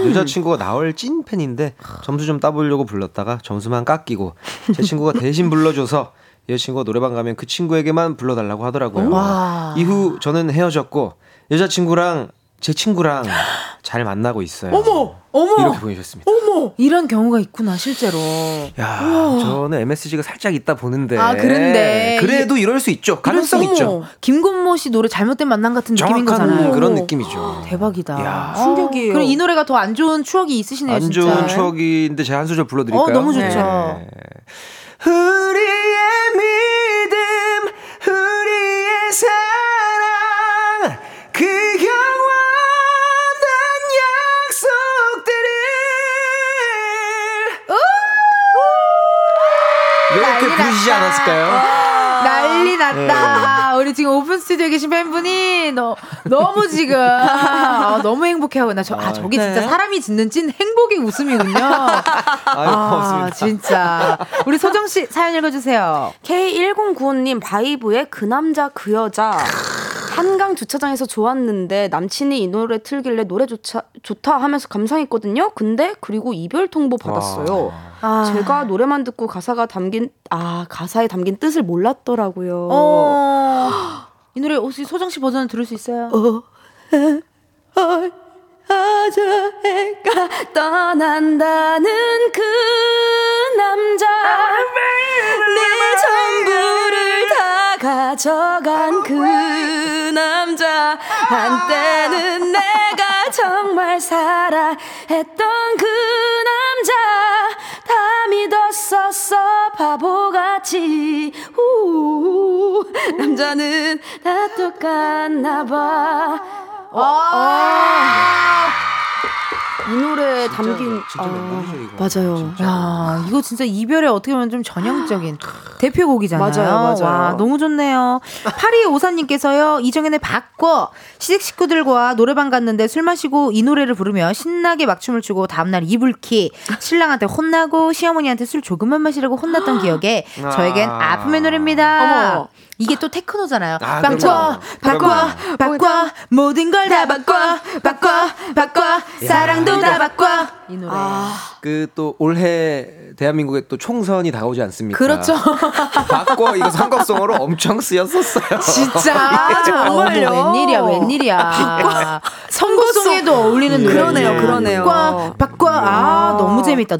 여자친구가 나얼 찐팬인데 점수 좀 따보려고 불렀다가 점수만 깎이고 제 친구가 대신 불러줘서 여자친구가 노래방 가면 그 친구에게만 불러달라고 하더라고요. 와. 이후 저는 헤어졌고 여자친구랑 제 친구랑 잘 만나고 있어요. 어머, 어머. 이렇게 보내셨습니다. 어머, 이런 경우가 있구나 실제로. 야, 우와. 저는 MSG가 살짝 있다 보는데. 아, 그런데 그래도 이럴 수 있죠. 가능성 있죠. 김건모 씨 노래 잘못된 만남 같은 느낌인 거잖아요. 그런 느낌이죠. 대박이다. 야. 충격이에요. 그럼 이 노래가 더 안 좋은 추억이 있으시네요. 안 진짜. 좋은 추억인데 제가 한 소절 불러드릴까요? 너무 좋죠. 네. 우리의 믿음, 우리의 사랑, 그 영원한 약속들을. 이렇게 부르시지 않았을까요? 난리 났다. 네. 우리 지금 오픈 스튜디오에 계신 팬분이 너무 지금 너무 행복해하고 있나. 저기 네. 진짜 사람이 짓는 찐 행복의 웃음이군요. 아유, 고맙습니다. 진짜. 우리 소정씨 사연 읽어주세요. K1095님 바이브의 그 남자 그 여자. 한강 주차장에서 좋았는데 남친이 이 노래 틀길래 노래 좋다 하면서 감상했거든요. 근데 그리고 이별 통보 받았어요. 아. 제가 노래만 듣고 가사에 담긴 뜻을 몰랐더라고요. 이 노래 혹시 소정 씨 버전을 들을 수 있어요? 어저해가 떠난다는 그 남자 내 전부를 다 가져간 그 남자 한때는 내가 정말 사랑했던 그 남자 다 믿었었어 바보같이. 남자는 다 똑같나 봐. 이 노래에 담긴 진짜 맞아요. 진짜. 야, 이거 진짜 이별에 어떻게 보면 좀 전형적인 대표곡이잖아요. 맞아요, 맞아요. 와, 너무 좋네요. 8254님께서요, 이정현의 바꿔. 시댁 식구들과 노래방 갔는데 술 마시고 이 노래를 부르며 신나게 막춤을 추고 다음날 이불킥. 신랑한테 혼나고 시어머니한테 술 조금만 마시라고 혼났던 기억에 저에겐 아픔의 노래입니다. 어머. 이게 또 테크노잖아요. 아, 바꿔, 바꿔, 바꿔, 바꿔, 모든 걸 다 바꿔, 바꿔, 바꿔, 사랑도 다 바꿔. 이 노래. 그 또 올해 대한민국에 또 총선이 다가오지 않습니까? 그렇죠. 바꿔 이거 선곡송으로 엄청 쓰였었어요. 진짜 정말요. 어머, 웬일이야. 바꿔. 선곡송에도 어울리는 노래. 그러네요. 바꿔. 아, 너무 재밌다.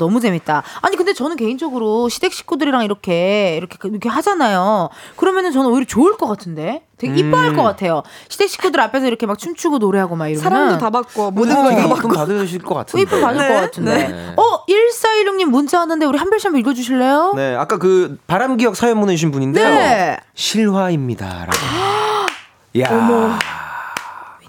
아니 근데 저는 개인적으로 시댁 식구들이랑 이렇게 하잖아요. 그러면은 저는 오히려 좋을 것 같은데. 되게 이뻐할 것 같아요. 시댁 식구들 앞에서 이렇게 막 춤추고 노래하고 막 이러면 사랑도 다 받고 모든 걸 다 받고 받으실 것 같은데. 이쁨 받을 것 같은데. 네. 어, 1416님 문자 왔는데 우리 한별씨 한번 읽어주실래요? 네, 아까 그 바람기억 사연 보내주신 분인데요. 네. 실화입니다라고. 야. 어머.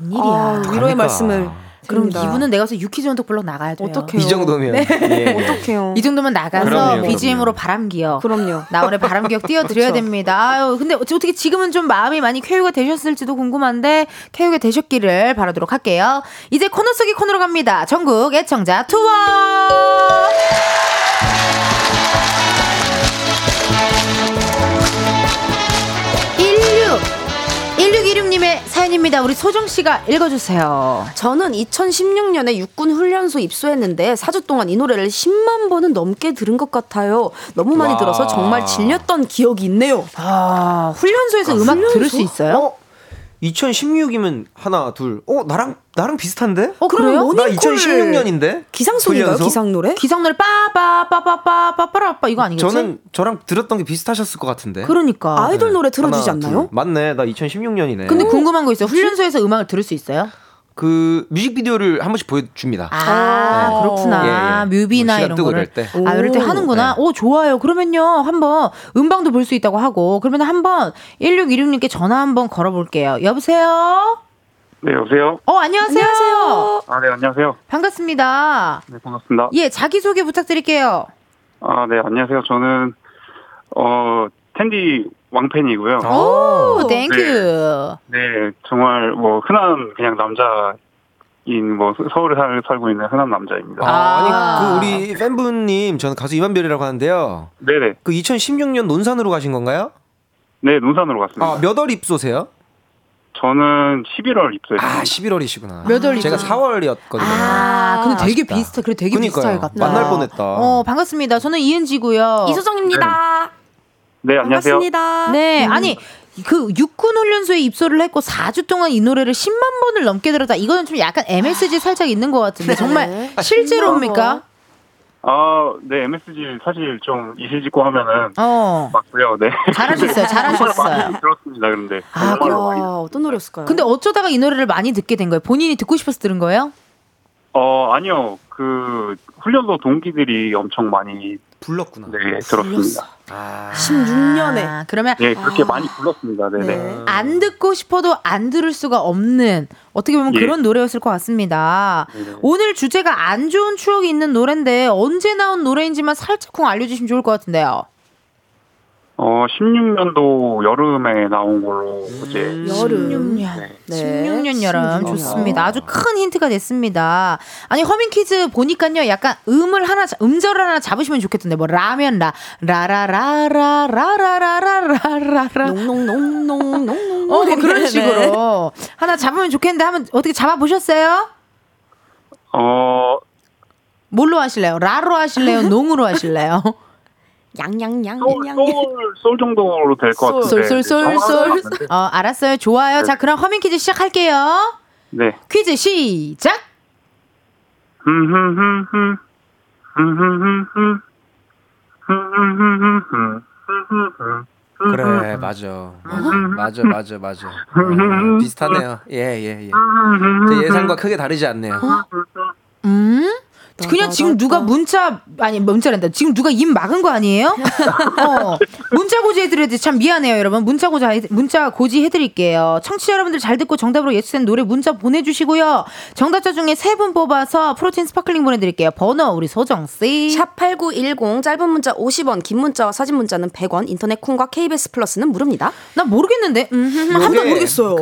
웬일이야. 아, 위로의 그러니까. 말씀을. 그럼 됩니다. 이분은 내가 가서 유키즈원톡 블록 나가야 돼요. 어떡해요. 이 정도면. 네. 예. 어떡해요. 이 정도면 나가서 그럼요. BGM으로 바람기억. 그럼요. 나 오늘 바람기억 띄워드려야 그렇죠. 됩니다. 아유, 근데 어떻게 지금은 좀 마음이 많이 쾌유가 되셨을지도 궁금한데 쾌유가 되셨기를 바라도록 할게요. 이제 코너 속의 코너로 갑니다. 전국 애청자 투어. 님의 사연입니다. 우리 소정씨가 읽어주세요. 저는 2016년에 육군 훈련소 입소했는데 4주 동안 이 노래를 10만 번은 넘게 들은 것 같아요. 너무 많이 들어서 정말 질렸던 기억이 있네요. 아, 훈련소에서 음악 훈련소? 들을 수 있어요? 2016이면 하나 둘. 나랑 비슷한데? 그래요? 나 2016년인데. 기상송인가요? 기상노래? 기상노래 빠빠빠빠빠빠빠빠 이거 아니겠지? 저는 저랑 들었던 게 비슷하셨을 것 같은데. 그러니까 아이돌 노래 들어주지 하나, 않나요? 둘. 맞네, 나 2016년이네. 근데 궁금한 거 있어요. 훈련소에서 음악을 들을 수 있어요? 그 뮤직비디오를 한 번씩 보여줍니다. 아, 네. 그렇구나. 예, 예. 뮤비나 이런 거를. 아, 이럴 때 하는구나. 네. 오, 좋아요. 그러면요, 한번 음방도 볼 수 있다고 하고. 그러면 한번 1616님께 전화 한번 걸어볼게요. 여보세요. 네, 여보세요. 안녕하세요. 아, 네, 안녕하세요. 반갑습니다. 네, 반갑습니다. 예, 자기 소개 부탁드릴게요. 아, 네, 안녕하세요. 저는 텐디 왕팬이고요. 오, 땡큐. 네, 네, 정말 뭐 흔한 그냥 남자인 뭐 서울에 살고 있는 흔한 남자입니다. 아니, 그 우리 팬분님, 저는 가수 임한별이라고 하는데요. 네네. 그 2016년 논산으로 가신 건가요? 네, 논산으로 갔습니다. 아, 몇 월 입소세요? 저는 11월 입소했어요. 아, 11월이시구나. 몇 월? 제가 4월이었거든요. 아, 근데 되게 비슷해. 그래, 되게 비슷하게 같다. 만날 뻔했다. 반갑습니다. 저는 이은지고요. 이소정입니다. 네. 네, 안녕하세요. 반갑습니다. 네, 아니 그 육군 훈련소에 입소를 했고 4주 동안 이 노래를 10만 번을 넘게 들었다. 이거는 좀 약간 MSG 살짝 있는 것 같은데. 네. 정말 실제로입니까? 네, MSG 사실 좀 이실직고 하면은 맞고요. 네. 잘하셨어요. 들었습니다. 그런데 어떤 노래였을까요? 근데 어쩌다가 이 노래를 많이 듣게 된 거예요? 본인이 듣고 싶어서 들은 거예요? 아니요. 그 훈련소 동기들이 엄청 많이 불렀구나. 네, 들었습니다. 16년에. 그러면 네, 그렇게 많이 불렀습니다. 네네. 네. 안 듣고 싶어도 안 들을 수가 없는, 어떻게 보면 그런 노래였을 것 같습니다. 네네. 오늘 주제가 안 좋은 추억이 있는 노래인데 언제 나온 노래인지만 살짝쿵 알려주시면 좋을 것 같은데요. 16년도 여름에 나온 걸로 이제 여름. 16년 여름. 좋습니다. 아주 큰 힌트가 됐습니다. 아니, 허밍키즈 보니까요, 약간 음절을 하나 잡으시면 좋겠던데. 뭐 라면 라라라라라라라라라라라 농농농농농 뭐 그런 식으로 하나 잡으면 좋겠는데, 한번 어떻게 잡아보셨어요? 뭘로 하실래요? 라로 하실래요? 농으로 하실래요? 양양양 솔 정도로 될 것 같은데. 솔. 알았어요. 좋아요. 네. 자, 그럼 허밍 퀴즈 시작할게요. 네. 퀴즈 시작. 그래, 맞아. 비슷하네요. 예. 제 예상과 크게 다르지 않네요. 그냥 지금 누가 지금 누가 입 막은 거 아니에요? 문자 고지 해드려야지. 참 미안해요, 여러분. 문자 고지 해드릴게요. 청취자 여러분들 잘 듣고 정답으로 예측된 노래 문자 보내주시고요. 정답자 중에 3분 뽑아서 프로틴 스파클링 보내드릴게요. 번호 우리 소정씨. 샵8910 짧은 문자 50원, 긴 문자와 사진 문자는 100원. 인터넷 콩과 KBS 플러스는 무료입니다. 나 모르겠는데. 한번 모르겠어요.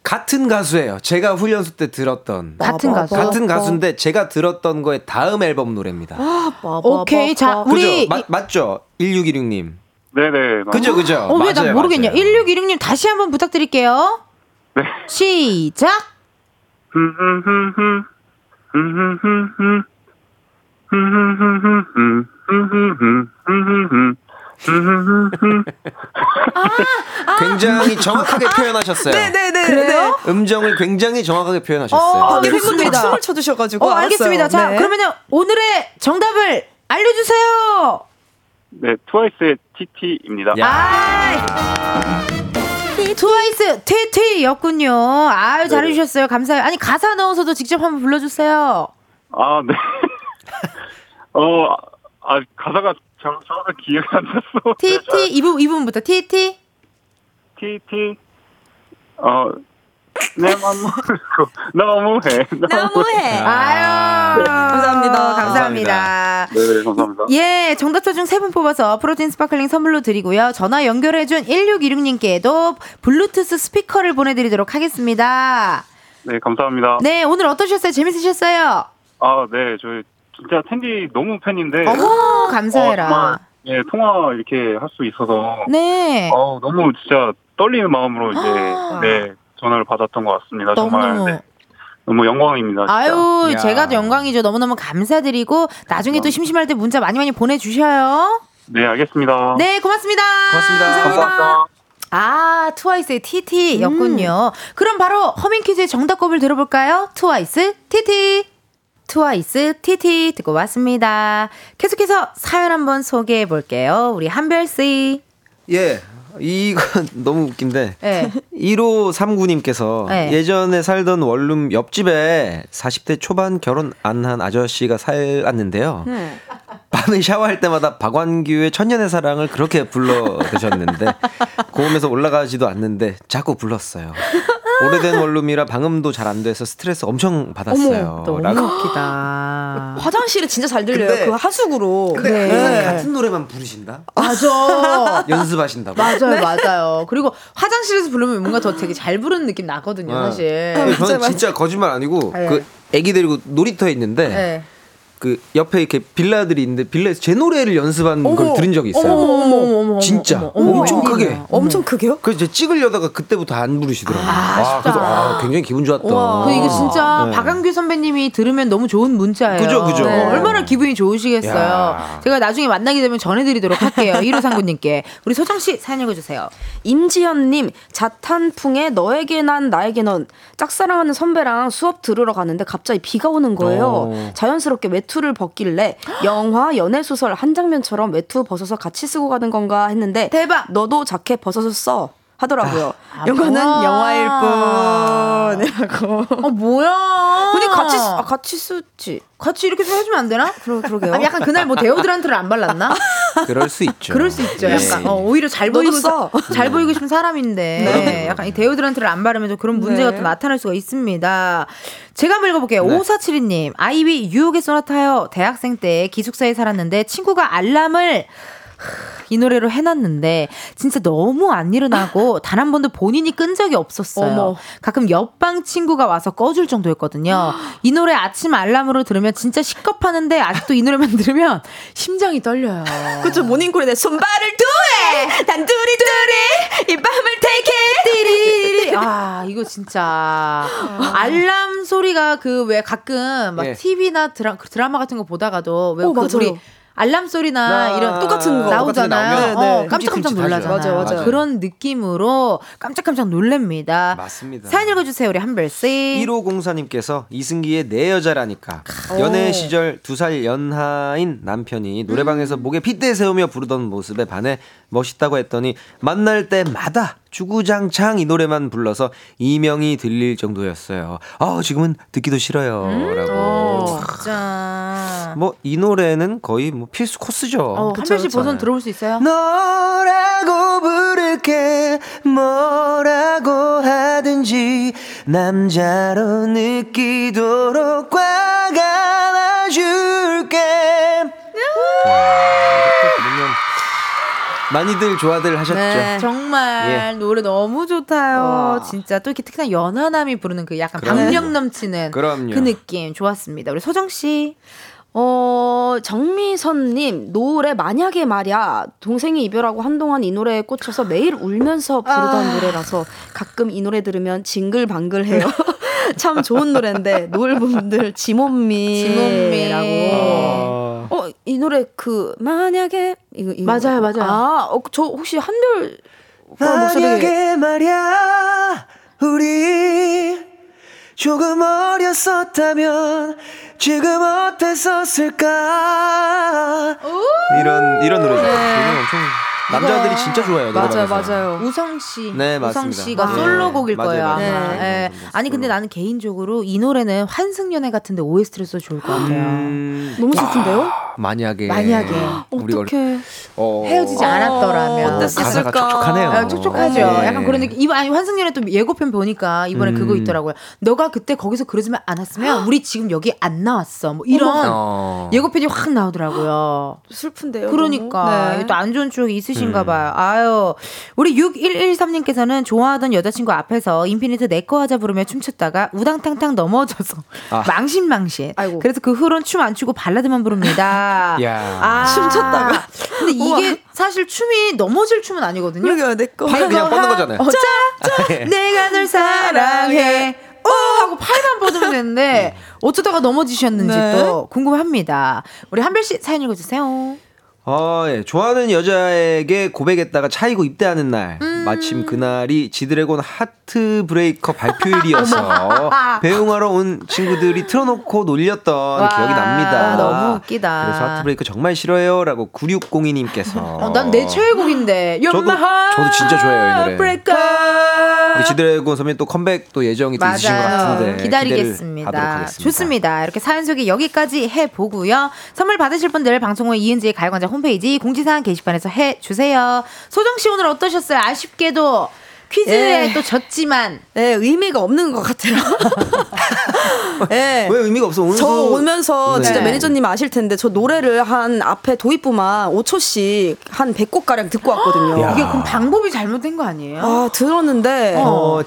같은 가수예요. 제가 훈련소 때 들었던 같은 가수인데 제가 들었던 거의 다음 앨범 노래입니다. 오케이, 자, 우리 맞죠? 1616님. 네네. 그죠. 왜 나 모르겠냐? 1616님 다시 한번 부탁드릴게요. 네. 시작. 굉장히 정확하게 표현하셨어요. 네네네. 그래요? 음정을 굉장히 정확하게 표현하셨어요. 팬분들이 춤을 춰주셔가지고. 알겠습니다. 자, 그러면은 오늘의 정답을 알려주세요. 네, 트와이스의 TT입니다. 트와이스 TT였군요. 아유, 잘해주셨어요. 감사해요. 아니, 가사 넣어서도 직접 한번 불러주세요. 아, 네. 가사가 정확히 기억이 안 났어. TT, 이 부분부터 TT? TT, 내 맘 모르고 너무해. 너무해. 아유, 감사합니다. 감사합니다. 네, 감사합니다. 예, 정답자 중 3분 뽑아서 프로틴 스파클링 선물로 드리고요. 전화 연결해준 1626님께도 블루투스 스피커를 보내드리도록 하겠습니다. 네, 감사합니다. 네, 오늘 어떠셨어요? 재밌으셨어요? 아, 네, 저희 진짜 텐디 너무 팬인데. 오, 감사해라. 예, 통화 이렇게 할 수 있어서. 네. 너무 진짜 떨리는 마음으로 이제 네, 전화를 받았던 것 같습니다. 정말 네, 너무 영광입니다. 진짜. 아유, 제가 또 영광이죠. 너무너무 감사드리고 나중에 또 심심할 때 문자 많이 많이 보내주셔요. 네, 알겠습니다. 네, 고맙습니다. 고맙습니다. 감사합니다. 감사합니다. 아, 트와이스의 TT였군요. 그럼 바로 허밍 퀴즈의 정답곡을 들어볼까요? 트와이스 TT. 트와이스 TT 듣고 왔습니다. 계속해서 사연 한번 소개해 볼게요. 우리 한별씨. 예, 이건 너무 웃긴데. 네. 1539님께서 네. 예전에 살던 원룸 옆집에 40대 초반 결혼 안 한 아저씨가 살았는데요. 밤에 샤워할 때마다 박완규의 천년의 사랑을 그렇게 불러 드셨는데 고음에서 올라가지도 않는데 자꾸 불렀어요. 오래된 원룸이라 방음도 잘 안 돼서 스트레스 엄청 받았어요. 어머, 너무 웃기다. 화장실이 진짜 잘 들려요. 근데, 그 하수구로. 근데 네. 같은 노래만 부르신다? 맞아. 연습하신다고. 맞아요. 네. 맞아요. 그리고 화장실에서 부르면 뭔가 더 되게 잘 부르는 느낌 나거든요. 네. 사실. 아, 저는 진짜 거짓말 아니고 네. 그 애기 데리고 놀이터에 있는데 네. 그 옆에 이렇게 빌라들이 있는데 빌라에서 제 노래를 연습한 걸 들은 적이 있어요. 어머, 진짜 어머, 엄청 크게. 엄청 크게요? 그래서 제가 찍으려다가 그때부터 안 부르시더라고요. 아, 그래서 굉장히 기분 좋았다. 이거 진짜 네. 박완규 선배님이 들으면 너무 좋은 문자예요. 그죠. 네. 얼마나 기분이 좋으시겠어요. 제가 나중에 만나게 되면 전해드리도록 할게요. 1539님께 우리 소정씨 사연 읽어주세요. 임지연님, 자탄풍에 너에게 난 나에게 넌. 짝사랑하는 선배랑 수업 들으러 가는데 갑자기 비가 오는 거예요. 자연스럽게 외투를 벗길래 영화 연애소설 한 장면처럼 외투 벗어서 같이 쓰고 가는 건가 했는데 대박! 너도 자켓 벗어서 써! 하더라고요. 이거는 영화일 뿐이라고. 뭐야? 근데 같이 쓰지. 같이 이렇게 좀 해주면 안 되나? 그러게요. 아니, 약간 그날 뭐 데오드란트를 안 발랐나? 그럴 수 있죠. 약간 오히려 잘 보이고 싶은 사람인데 네. 약간 이 데오드란트를 안 바르면 좀 그런 문제가 네. 또 나타날 수가 있습니다. 제가 한번 읽어볼게요. 네. 5472님, 아이비 유혹의 소나타요. 대학생 때 기숙사에 살았는데 친구가 알람을 이 노래로 해놨는데 진짜 너무 안 일어나고 단 한 번도 본인이 끈 적이 없었어요. 가끔 옆방 친구가 와서 꺼줄 정도였거든요. 이 노래 아침 알람으로 들으면 진짜 식겁하는데 아직도 이 노래만 들으면 심장이 떨려요. 그쵸. 모닝콜에 내 손발을 두해 단두리두리 이 밤을 택해. 아, 이거 진짜 알람 소리가 그 왜 가끔 막 네. TV나 드라마 같은 거 보다가도 왜 그 우리 알람 소리나 이런 똑같은 거 나오잖아요. 네. 깜짝깜짝 놀라잖아요. 맞아. 그런 느낌으로 깜짝깜짝 놀랍니다. 맞습니다. 사연 읽어주세요, 우리 한별씨. 1504님께서 이승기의 내 여자라니까 연애 시절 2살 연하인 남편이 노래방에서 목에 핏대 세우며 부르던 모습에 반해 멋있다고 했더니 만날 때마다 주구장창 이 노래만 불러서 이명이 들릴 정도였어요. 지금은 듣기도 싫어요. 라고. 진짜. 이 노래는 거의 필수 코스죠. 한별씨 버전 들어볼 수 있어요? 너라고 부를게 뭐라고 하든지 남자로 느끼도록 꽉 안아줄게. 많이들 좋아들 하셨죠. 네, 정말 노래 너무 좋다요. 진짜 또 이렇게 특히나 연하남이 부르는 그 약간 박력 넘치는 그 느낌 좋았습니다. 우리 소정씨. 정미선님, 노래 만약에 말야. 동생이 이별하고 한동안 이 노래에 꽂혀서 매일 울면서 부르던 노래라서 가끔 이 노래 들으면 징글방글해요. 참 좋은 노래인데 노을분들 지몬미라고. 이 노래 그 만약에 이거 맞아요. 저 혹시 한별 만약에 말야 우리 조금 어렸었다면 지금 어땠었을까. 이런 노래죠. 네. 엄청 남자들이 진짜 좋아해요. 맞아요, 맞아요. 우성 씨, 네, 우성 씨가 아, 솔로곡일 네, 거예요. 맞아요, 아마. 네. 네. 아니 근데 나는 개인적으로 이 노래는 환승연애 같은데 OST를 써 좋을 것 같아요. 너무 슬픈데요? 만약에 어떻게 헤어지지 않았더라면 어땠을까? 가사가 촉촉하네요. 아, 촉촉하죠. 네. 약간 그런 느낌. 이번 아니 환승연애 또 예고편 보니까 이번에 그거 있더라고요. 너가 그때 거기서 그러지만 않았으면 우리 지금 여기 안 나왔어. 뭐 이런 예고편이 확 나오더라고요. 슬픈데요. 그러니까 네. 또 안 좋은 추억이 있으시. 인가봐요. 아유, 우리 6113님께서는 좋아하던 여자친구 앞에서 인피니트 내 거 하자 부르며 춤췄다가 우당탕탕 넘어져서 망신망신. 아이고. 그래서 그 후론 춤 안 추고 발라드만 부릅니다. 아, 춤췄다가. 근데 이게 우와. 사실 춤이 넘어질 춤은 아니거든요. 그러게요, 내 거. 팔 그냥 뻗는 거잖아요. 내가 널 사랑해. 하고 팔만 뻗으면 되는데 어쩌다가 넘어지셨는지 네. 또 궁금합니다. 우리 한별 씨 사연 읽어주세요. 예. 좋아하는 여자에게 고백했다가 차이고 입대하는 날 마침 그날이 지드래곤 하트브레이커 발표일이어서 배웅하러 온 친구들이 틀어놓고 놀렸던 와, 기억이 납니다. 너무 웃기다. 그래서 하트브레이커 정말 싫어요 라고 9602님께서 난 내 최애곡인데 저도 진짜 좋아해요 이 노래. 우리 지드래곤 선배님 또 컴백 또 예정이 또 있으신 것 같은데 기다리겠습니다. 좋습니다. 이렇게 사연 소개 여기까지 해보고요. 선물 받으실 분들 방송 후 이은지의 가요광장 홈페이지 공지사항 게시판에서 해주세요. 소정씨 오늘 어떠셨어요? 아쉽게도 퀴즈에 예. 또 졌지만 예, 의미가 없는 것 같아요. 예. 왜 의미가 없어? 오늘도... 저 오면서 네. 진짜 매니저님 아실 텐데 저 노래를 한 앞에 도입부만 5초씩 한 100곡가량 듣고 왔거든요. 이게 그럼 방법이 잘못된 거 아니에요? 아, 들었는데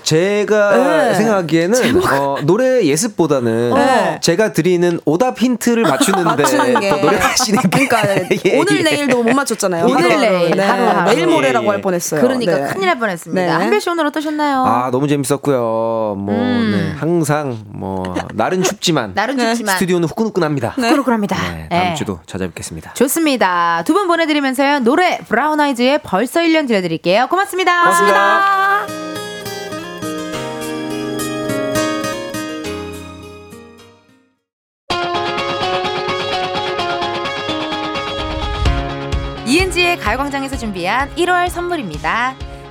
제가 네. 생각하기에는 노래 예습보다는 제가 드리는 오답 힌트를 맞추는데 노래 하시는 게 그러니까 예, 오늘 내일도 못 맞췄잖아요. 오늘 내일 네. 내일 모레라고 할 뻔했어요. 그러니까 네. 큰일 날 뻔했습니다. 네. 한별씨 오늘 어떠셨나요? 아, 너무 재밌었고요. 뭐 네. 항상 뭐 날은 춥지만 스튜디오는 후끈후끈합니다. 네. 후끈후끈합니다. 네, 다음 네. 주도 찾아뵙겠습니다. 좋습니다. 두 분 보내드리면서요 노래 브라운 아이즈의 벌써 1년 들려드릴게요. 고맙습니다. 고맙습니다. 이은지의 가요광장에서 준비한 1월 선물입니다.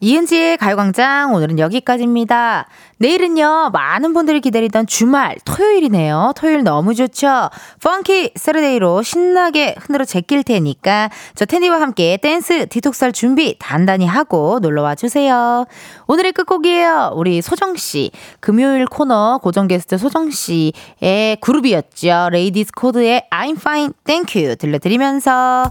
이은지의 가요광장 오늘은 여기까지입니다. 내일은요 많은 분들이 기다리던 주말 토요일이네요. 토요일 너무 좋죠. 펑키 세르데이로 신나게 흔들어 제낄 테니까 저 텐디와 함께 댄스 디톡설 준비 단단히 하고 놀러와 주세요. 오늘의 끝곡이에요. 우리 소정씨 금요일 코너 고정 게스트 소정씨의 그룹이었죠. 레이디스 코드의 I'm fine thank you 들려드리면서